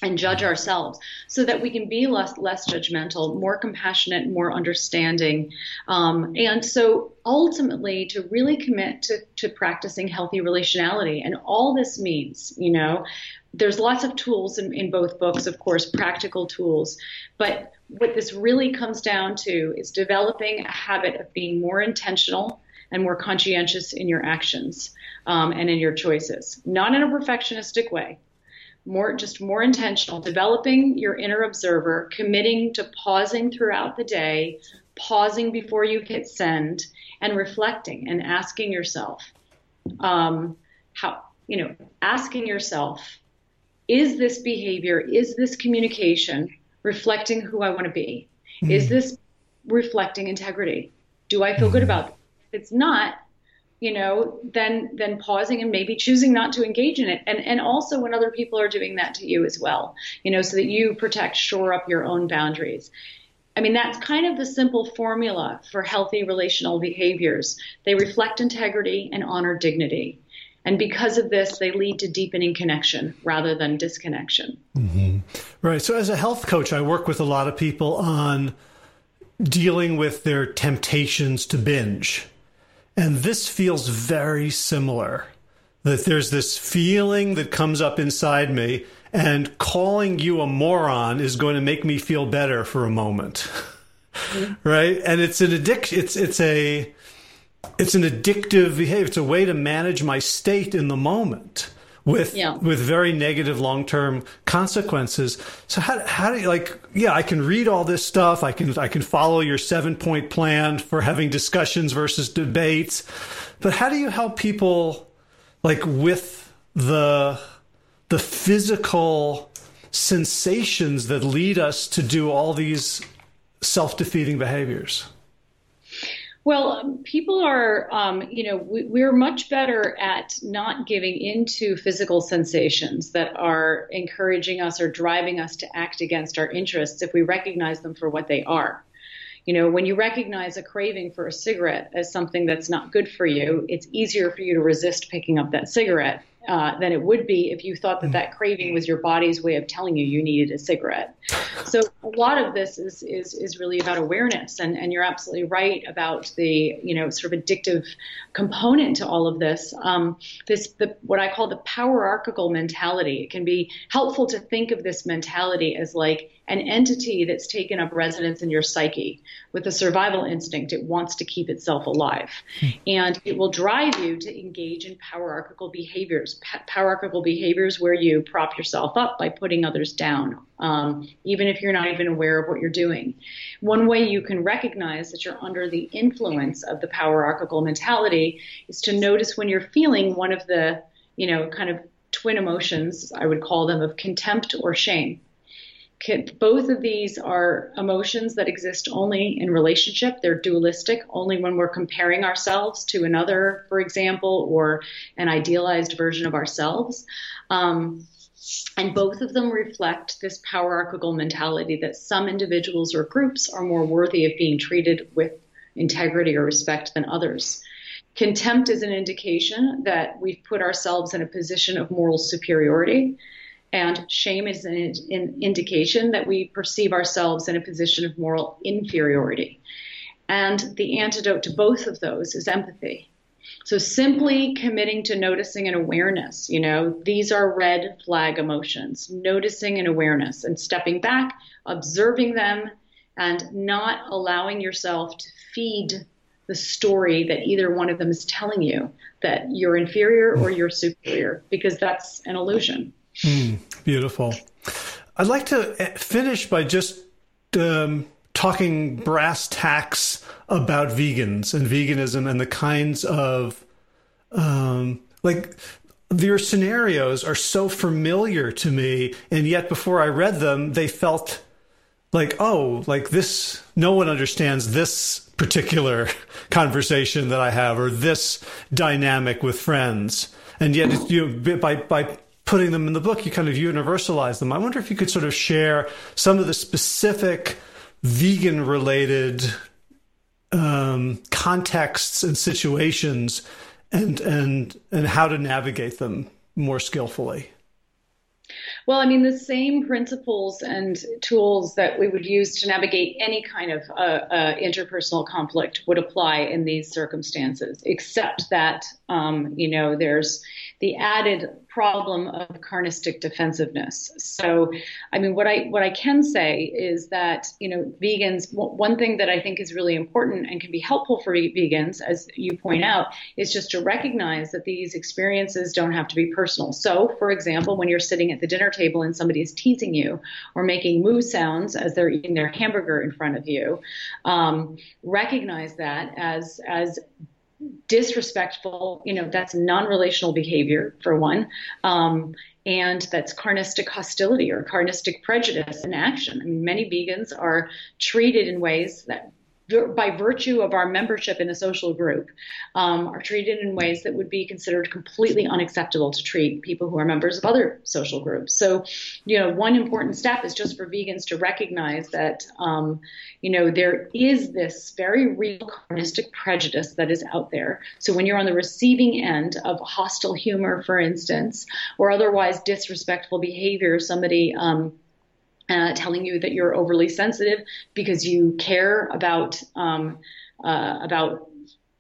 and judge ourselves, so that we can be less judgmental, more compassionate, more understanding. And so ultimately to really commit to practicing healthy relationality. And all this means, there's lots of tools in both books, of course, practical tools. But what this really comes down to is developing a habit of being more intentional and more conscientious in your actions, and in your choices, not in a perfectionistic way. More intentional, developing your inner observer, committing to pausing throughout the day, pausing before you hit send, and reflecting and asking yourself, is this behavior, is this communication reflecting who I want to be? Mm-hmm. Is this reflecting integrity? Do I feel good about it? If it's not, then pausing and maybe choosing not to engage in it. And also when other people are doing that to you as well, so that you shore up your own boundaries. I mean, that's kind of the simple formula for healthy relational behaviors. They reflect integrity and honor dignity. And because of this, they lead to deepening connection rather than disconnection. Mm-hmm. Right. So as a health coach, I work with a lot of people on dealing with their temptations to binge. And this feels very similar, that there's this feeling that comes up inside me, and calling you a moron is going to make me feel better for a moment. Mm-hmm. Right. And it's an addiction. It's an addictive behavior. It's a way to manage my state in the moment with very negative long-term consequences. So how do you I can read all this stuff. I can follow your 7-point plan for having discussions versus debates, but how do you help people with the physical sensations that lead us to do all these self-defeating behaviors? Well, people are, we're much better at not giving into physical sensations that are encouraging us or driving us to act against our interests if we recognize them for what they are. When you recognize a craving for a cigarette as something that's not good for you, it's easier for you to resist picking up that cigarette than it would be if you thought that craving was your body's way of telling you needed a cigarette. So a lot of this is really about awareness, and you're absolutely right about the addictive component to all of this. What I call the powerarchical mentality. It can be helpful to think of this mentality as an entity that's taken up residence in your psyche with a survival instinct. It wants to keep itself alive, and it will drive you to engage in powerarchical behaviors. Powerarchical behaviors where you prop yourself up by putting others down, even if you're not even aware of what you're doing. One way you can recognize that you're under the influence of the powerarchical mentality is to notice when you're feeling one of the, twin emotions, I would call them, of contempt or shame. Both of these are emotions that exist only in relationship. They're dualistic, only when we're comparing ourselves to another, for example, or an idealized version of ourselves. And both of them reflect this powerarchical mentality that some individuals or groups are more worthy of being treated with integrity or respect than others. Contempt is an indication that we've put ourselves in a position of moral superiority. And shame is an indication that we perceive ourselves in a position of moral inferiority. And the antidote to both of those is empathy. So simply committing to noticing and awareness, these are red flag emotions, noticing and awareness, and stepping back, observing them, and not allowing yourself to feed the story that either one of them is telling you, that you're inferior or you're superior, because that's an illusion. Beautiful. I'd like to finish by just talking brass tacks about vegans and veganism and the kinds of, like, their scenarios are so familiar to me. And yet before I read them, they felt like, oh, like this, no one understands this particular conversation that I have, or this dynamic with friends. And yet it's, you know, by putting them in the book, you kind of universalize them. I wonder if you could sort of share some of the specific vegan related contexts and situations and how to navigate them more skillfully. Well, I mean, the same principles and tools that we would use to navigate any kind of interpersonal conflict would apply in these circumstances, except that, you know, there's the added problem of carnistic defensiveness. So, I mean, what I can say is that, you know, vegans, one thing that I think is really important and can be helpful for vegans, as you point out, is just to recognize that these experiences don't have to be personal. So, for example, when you're sitting at the dinner table and somebody is teasing you or making moo sounds as they're eating their hamburger in front of you, recognize that as disrespectful, you know, that's non-relational behavior for one, and that's carnistic hostility or carnistic prejudice in action. I mean, many vegans are treated in ways that, by virtue of our membership in a social group, are treated in ways that would be considered completely unacceptable to treat people who are members of other social groups. So, you know, one important step is just for vegans to recognize that, you know, there is this very real carnistic prejudice that is out there. So when you're on the receiving end of hostile humor, for instance, or otherwise disrespectful behavior, somebody, telling you that you're overly sensitive because you care about,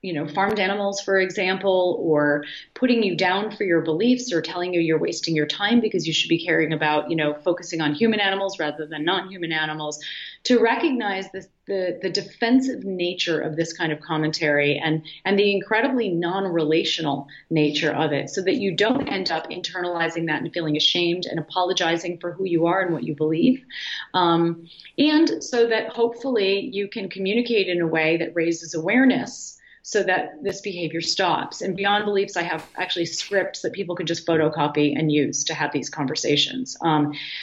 you know, farmed animals, for example, or putting you down for your beliefs, or telling you you're wasting your time because you should be caring about, you know, focusing on human animals rather than non-human animals. To recognize this, the defensive nature of this kind of commentary and the incredibly non-relational nature of it, so that you don't end up internalizing that and feeling ashamed and apologizing for who you are and what you believe. And so that hopefully you can communicate in a way that raises awareness, so that this behavior stops. And Beyond Beliefs, I have actually scripts that people could just photocopy and use to have these conversations.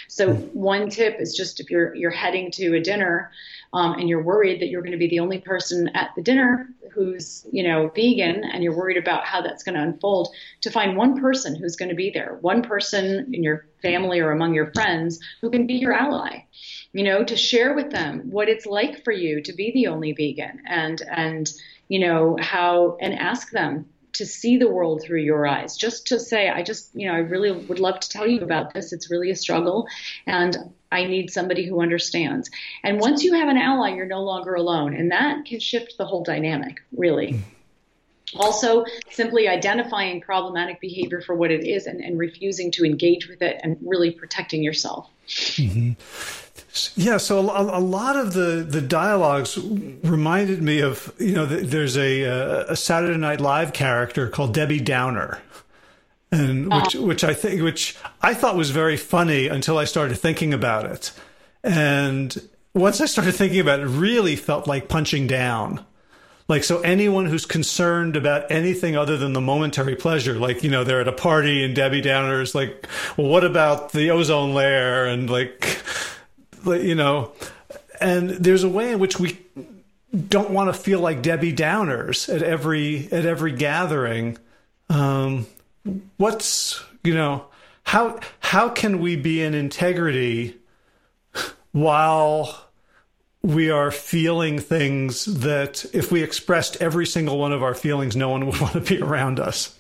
So one tip is just if you're heading to a dinner and you're worried that you're going to be the only person at the dinner who's, you know, vegan, and you're worried about how that's going to unfold, to find one person who's going to be there, one person in your family or among your friends who can be your ally. You know, to share with them what it's like for you to be the only vegan, and you know, how, and ask them to see the world through your eyes. Just to say, I just, you know, I really would love to tell you about this. It's really a struggle, and I need somebody who understands. And once you have an ally, you're no longer alone, and that can shift the whole dynamic, really. Also, simply identifying problematic behavior for what it is and refusing to engage with it and really protecting yourself. Mm-hmm. Yeah, so a lot of the dialogues reminded me of, you know, there's a Saturday Night Live character called Debbie Downer, and which I thought was very funny until I started thinking about it, and once I started thinking about it, it really felt like punching down. Like, so anyone who's concerned about anything other than the momentary pleasure, like, you know, they're at a party and Debbie Downer is like, well, what about the ozone layer? And like, you know, and there's a way in which we don't want to feel like Debbie Downers at every gathering. What's, you know, how can we be in integrity while we are feeling things that if we expressed every single one of our feelings, no one would want to be around us?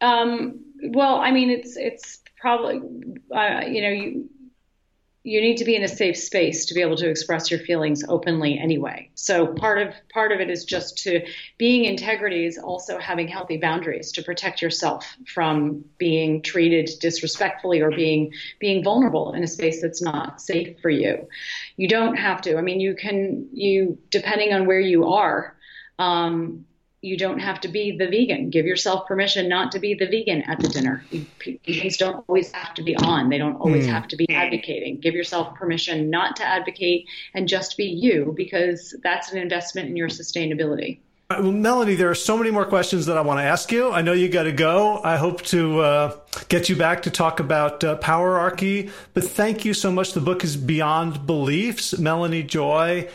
Well, I mean, it's probably, you know, you need to be in a safe space to be able to express your feelings openly anyway. So part of it is just to being integrity is also having healthy boundaries to protect yourself from being treated disrespectfully or being vulnerable in a space that's not safe for you. You don't have to. I mean, you can, depending on where you are, you don't have to be the vegan. Give yourself permission not to be the vegan at the dinner. Things don't always have to be on. They don't always have to be advocating. Give yourself permission not to advocate and just be you, because that's an investment in your sustainability. All right, well, Melanie, there are so many more questions that I want to ask you. I know you got to go. I hope to get you back to talk about Powerarchy. But thank you so much. The book is Beyond Beliefs. Melanie Joy,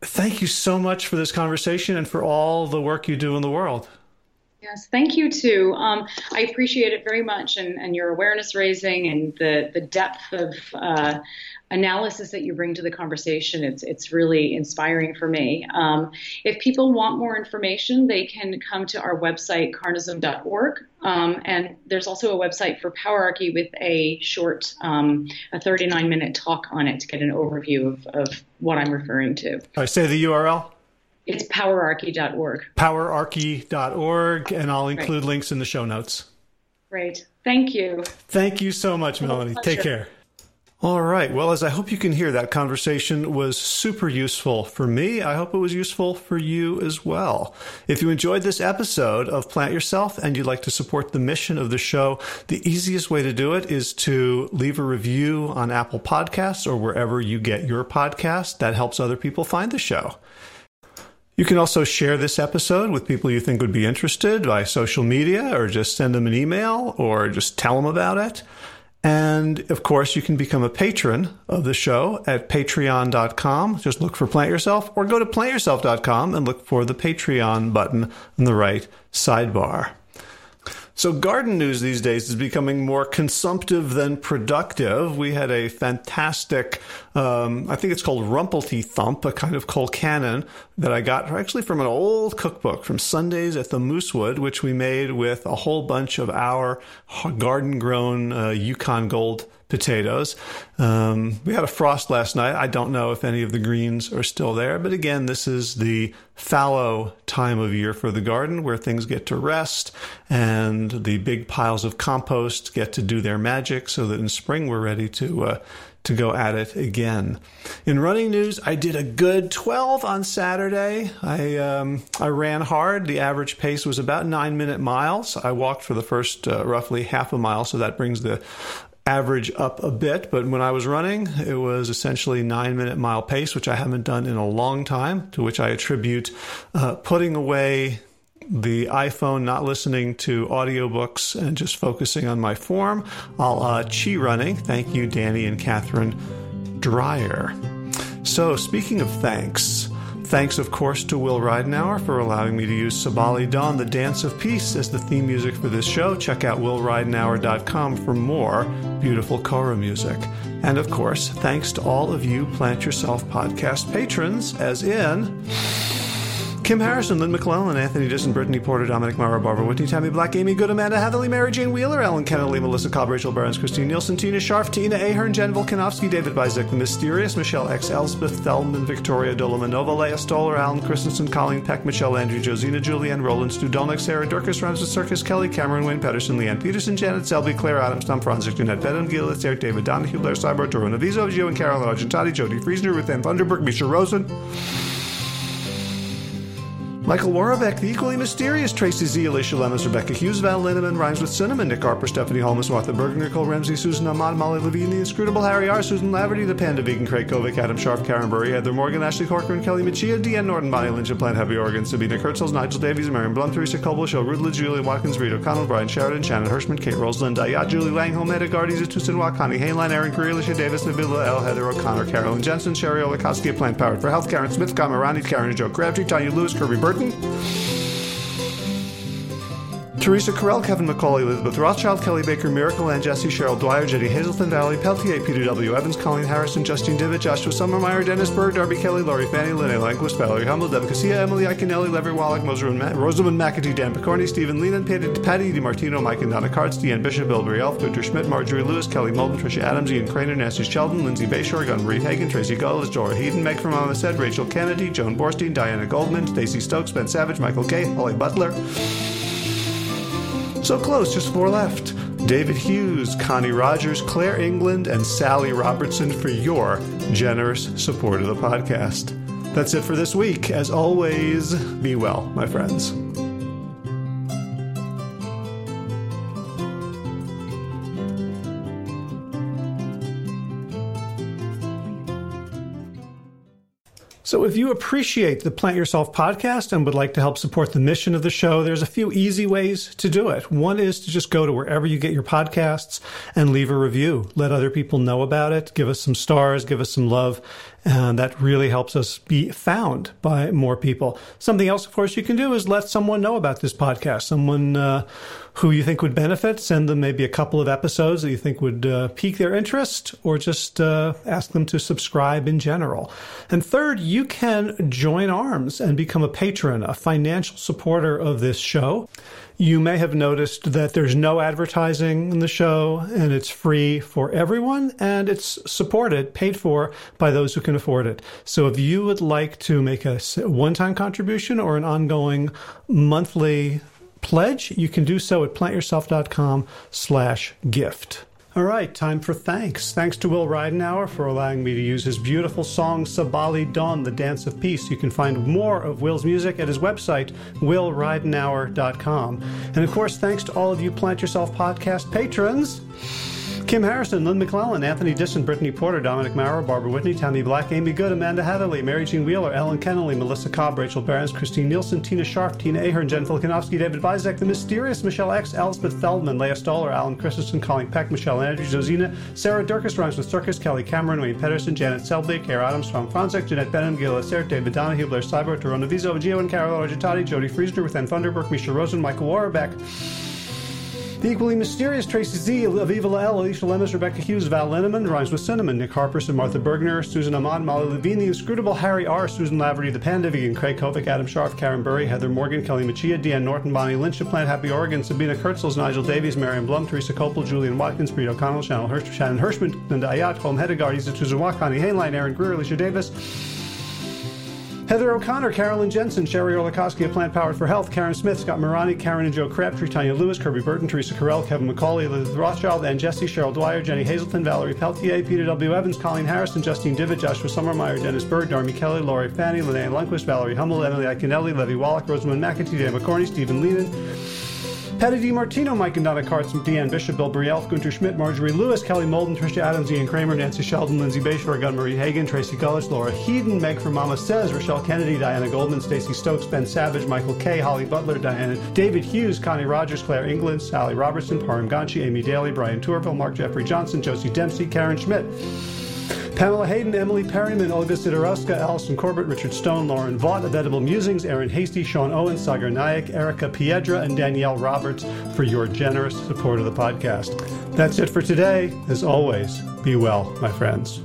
thank you so much for this conversation and for all the work you do in the world. Yes, thank you too. I appreciate it very much, and your awareness raising and the depth of analysis that you bring to the conversation. It's really inspiring for me. If people want more information, they can come to our website, carnism.org. And there's also a website for Powerarchy with a short, a 39-minute talk on it to get an overview of what I'm referring to. I say the URL. It's powerarchy.org. Powerarchy.org, and I'll include links in the show notes. Great. Thank you. Thank you so much, Melanie. Take care. All right. Well, as I hope you can hear, that conversation was super useful for me. I hope it was useful for you as well. If you enjoyed this episode of Plant Yourself and you'd like to support the mission of the show, the easiest way to do it is to leave a review on Apple Podcasts or wherever you get your podcast. That helps other people find the show. You can also share this episode with people you think would be interested by social media, or just send them an email, or just tell them about it. And, of course, you can become a patron of the show at patreon.com. Just look for Plant Yourself, or go to plantyourself.com and look for the Patreon button on the right sidebar. So garden news these days is becoming more consumptive than productive. We had a fantastic, I think it's called Rumpelty Thump, a kind of colcannon that I got actually from an old cookbook from Sundays at the Moosewood, which we made with a whole bunch of our garden-grown Yukon gold potatoes. We had a frost last night. I don't know if any of the greens are still there, but again, this is the fallow time of year for the garden, where things get to rest and the big piles of compost get to do their magic, so that in spring we're ready to go at it again. In running news, I did a good 12 on Saturday. I ran hard. The average pace was about 9-minute miles. I walked for the first roughly half a mile, so that brings the average up a bit, but when I was running, it was essentially 9-minute mile pace, which I haven't done in a long time, to which I attribute putting away the iPhone, not listening to audiobooks, and just focusing on my form, a la Chi Running. Thank you, Danny and Catherine Dreyer. So, speaking of thanks, thanks, of course, to Will Ridenour for allowing me to use Sabali Don, the Dance of Peace, as the theme music for this show. Check out willridenour.com for more beautiful Kora music. And, of course, thanks to all of you Plant Yourself podcast patrons, as in Kim Harrison, Lynn McClellan, Anthony Disson, Brittany Porter, Dominic Mara, Barbara Whitney, Tammy Black, Amy Good, Amanda Hatherley, Mary Jane Wheeler, Ellen Kennedy, Melissa Cobb, Rachel Burns, Christine Nielsen, Tina Scharf, Tina Ahern, Jen Volkanovsky, David Byzik, The Mysterious, Michelle X, Elspeth Feldman, Victoria Dolomanova, Leah Stoller, Alan Christensen, Colleen Peck, Michelle Landry, Josina Julianne, Roland Studolnik, Sarah Durkis, Ramses Circus, Kelly, Cameron Wayne Patterson, Leanne Peterson, Janet Selby, Claire Adams, Tom Franzik, Jeanette Benham, Gilles, Eric David Donahue, Blair Cyber, Dorona Vizo, Gio and Carolyn Argentati, Jody Friesner, Ruth Ann Thunderberg, Misha Rosen, Michael Warbeck, the equally mysterious Tracy Z, Alicia Lemus, Rebecca Hughes, Val Linneman, Rhymes with Cinnamon, Nick Harper, Stephanie Holmes, Martha Berger, Nicole Ramsey, Susan Ahmad, Molly Levine, the inscrutable Harry R, Susan Laverty, the Panda Vegan, Craig Kovic, Adam Sharf, Karen Burry, Heather Morgan, Ashley Corcoran, Kelly Machia, Deanne Norton, Bonnie Lynch, and Plant Heavy Organ, Sabina Kurtzels, Nigel Davies, Marion Blum, Teresa Coble, Shel Rudla, Julia Watkins, Reed O'Connell, Brian Sheridan, Shannon Hirschman, Kate Roseland, Dayat, Julie Langholm, Eda Gardi, Zatusinwa, Connie Hayline, Aaron Curry, Alicia Davis, Nabila L, Heather O'Connor, Carolyn Jensen, Sherry Olakoski of Plant Powered for Health, Karen Smith, Kamarani, Karen and Joe Crabtree, Tanya Lewis, Kirby Burton, Teresa Carell, Kevin McCauley, Elizabeth Rothschild, Kelly Baker, Miracle Ann, Jesse, Cheryl Dwyer, Jenny Hazelton, Valerie Peltier, Peter W. Evans, Colleen Harrison, Justine Divitt, Joshua Sommermeyer, Dennis Bird, Darby Kelly, Laurie Fanny, Linnea Lanquist, Valerie Hummel, Deb Casilla, Emily Iaconelli, Lever Wallach, Rosamund McAtee, Dan Picorni, Stephen Leland, Patty DiMartino, Mike and Donna Karts, Deanne Bishop, Bill Brielf, Gunter Schmidt, Marjorie Lewis, Kelly Molden, Tricia Adams, Ian Craner, Nancy Sheldon, Lindsay Bayshore, Gunmarie Hagen, Tracy Gullis, Dora Heaton, Meg from Mama Said, Rachel Kennedy, Joan Borstein, Diana Goldman, Stacey Stokes, Ben Savage, Michael Kay, Holly Butler. So close, just 4 left. David Hughes, Connie Rogers, Claire England, and Sally Robertson for your generous support of the podcast. That's it for this week. As always, be well, my friends. So if you appreciate the Plant Yourself podcast and would like to help support the mission of the show, there's a few easy ways to do it. One is to just go to wherever you get your podcasts and leave a review. Let other people know about it. Give us some stars. Give us some love. And that really helps us be found by more people. Something else, of course, you can do is let someone know about this podcast. Someone who you think would benefit, send them maybe a couple of episodes that you think would pique their interest, or just ask them to subscribe in general. And third, you can join arms and become a patron, a financial supporter of this show. You may have noticed that there's no advertising in the show, and it's free for everyone, and it's supported, paid for by those who can afford it. So if you would like to make a one-time contribution or an ongoing monthly pledge, you can do so at plantyourself.com/gift. All right, time for thanks. Thanks to Will Ridenour for allowing me to use his beautiful song, Sabali Don, the Dance of Peace. You can find more of Will's music at his website, willridenour.com. And of course, thanks to all of you Plant Yourself podcast patrons. Kim Harrison, Lynn McClellan, Anthony Disson, Brittany Porter, Dominic Maurer, Barbara Whitney, Tammy Black, Amy Good, Amanda Hatherley, Mary Jean Wheeler, Ellen Kennelly, Melissa Cobb, Rachel Barons, Christine Nielsen, Tina Sharp, Tina Ahern, Jen Filikanovsky, David Vizek, The Mysterious, Michelle X, Elspeth Feldman, Leah Stoller, Alan Christensen, Colleen Peck, Michelle Andrews, Josina, Sarah Durkis, Rhymes with Circus, Kelly Cameron, Wayne Pedersen, Janet Selby, Kara Adams, Tom Franzek, Jeanette Benham, Gil Essert, David Donahue, Blair Seibert, Torona Vizo, Gio and Carol Argentati, Jody Friesner, Ruthann Thunderberg, Misha Rosen, Michael Warbeck. The equally mysterious Tracy Z, Aviva L, Alicia Lemus, Rebecca Hughes, Val Linneman, Rhymes with Cinnamon, Nick Harpers and Martha Bergner, Susan Ahmad, Molly Levine, The Inscrutable Harry R, Susan Laverty, The Panda Vegan, Craig Kovic, Adam Scharf, Karen Burry, Heather Morgan, Kelly Machia, Deanne Norton, Bonnie Lynch of Plant Happy Oregon, Sabina Kurtzels, Nigel Davies, Marion Blum, Teresa Copel, Julian Watkins, Breed O'Connell, Shannon Hirschman, Linda Ayat, Holm Hedegaard, Isa Tuzuwa, Connie Hainline, Aaron Greer, Alicia Davis, Heather O'Connor, Carolyn Jensen, Sherry Orlikowski of Plant Powered for Health, Karen Smith, Scott Morani, Karen and Joe Crabtree, Tanya Lewis, Kirby Burton, Teresa Carell, Kevin McCauley, Elizabeth Rothschild, Ann Jesse, Cheryl Dwyer, Jenny Hazelton, Valerie Peltier, Peter W. Evans, Colleen Harrison, Justine Divitt, Joshua Sommermeyer, Dennis Bird, Darmy Kelly, Lori Fanny, Linnea Lundquist, Valerie Hummel, Emily Iaconelli, Levy Wallach, Rosamund McAtee, Dan McCorney, Stephen Leanan, Patty DiMartino, Mike and Donna Karts, Deanne Bishop, Bill Brielf, Gunter Schmidt, Marjorie Lewis, Kelly Molden, Tricia Adams, Ian Kramer, Nancy Sheldon, Lindsay Bayshore, Gunmarie Hagen, Tracy Gullish, Laura Heaton, Meg from Mama Says, Rochelle Kennedy, Diana Goldman, Stacey Stokes, Ben Savage, Michael K, Holly Butler, Diana, David Hughes, Connie Rogers, Claire England, Sally Robertson, Parham Ganchi, Amy Daly, Brian Tourville, Mark Jeffrey Johnson, Josie Dempsey, Karen Schmidt, Pamela Hayden, Emily Perryman, Olga Sidorowska, Allison Corbett, Richard Stone, Lauren Vaught of Edible Musings, Aaron Hasty, Sean Owens, Sagar Nayak, Erica Piedra, and Danielle Roberts for your generous support of the podcast. That's it for today. As always, be well, my friends.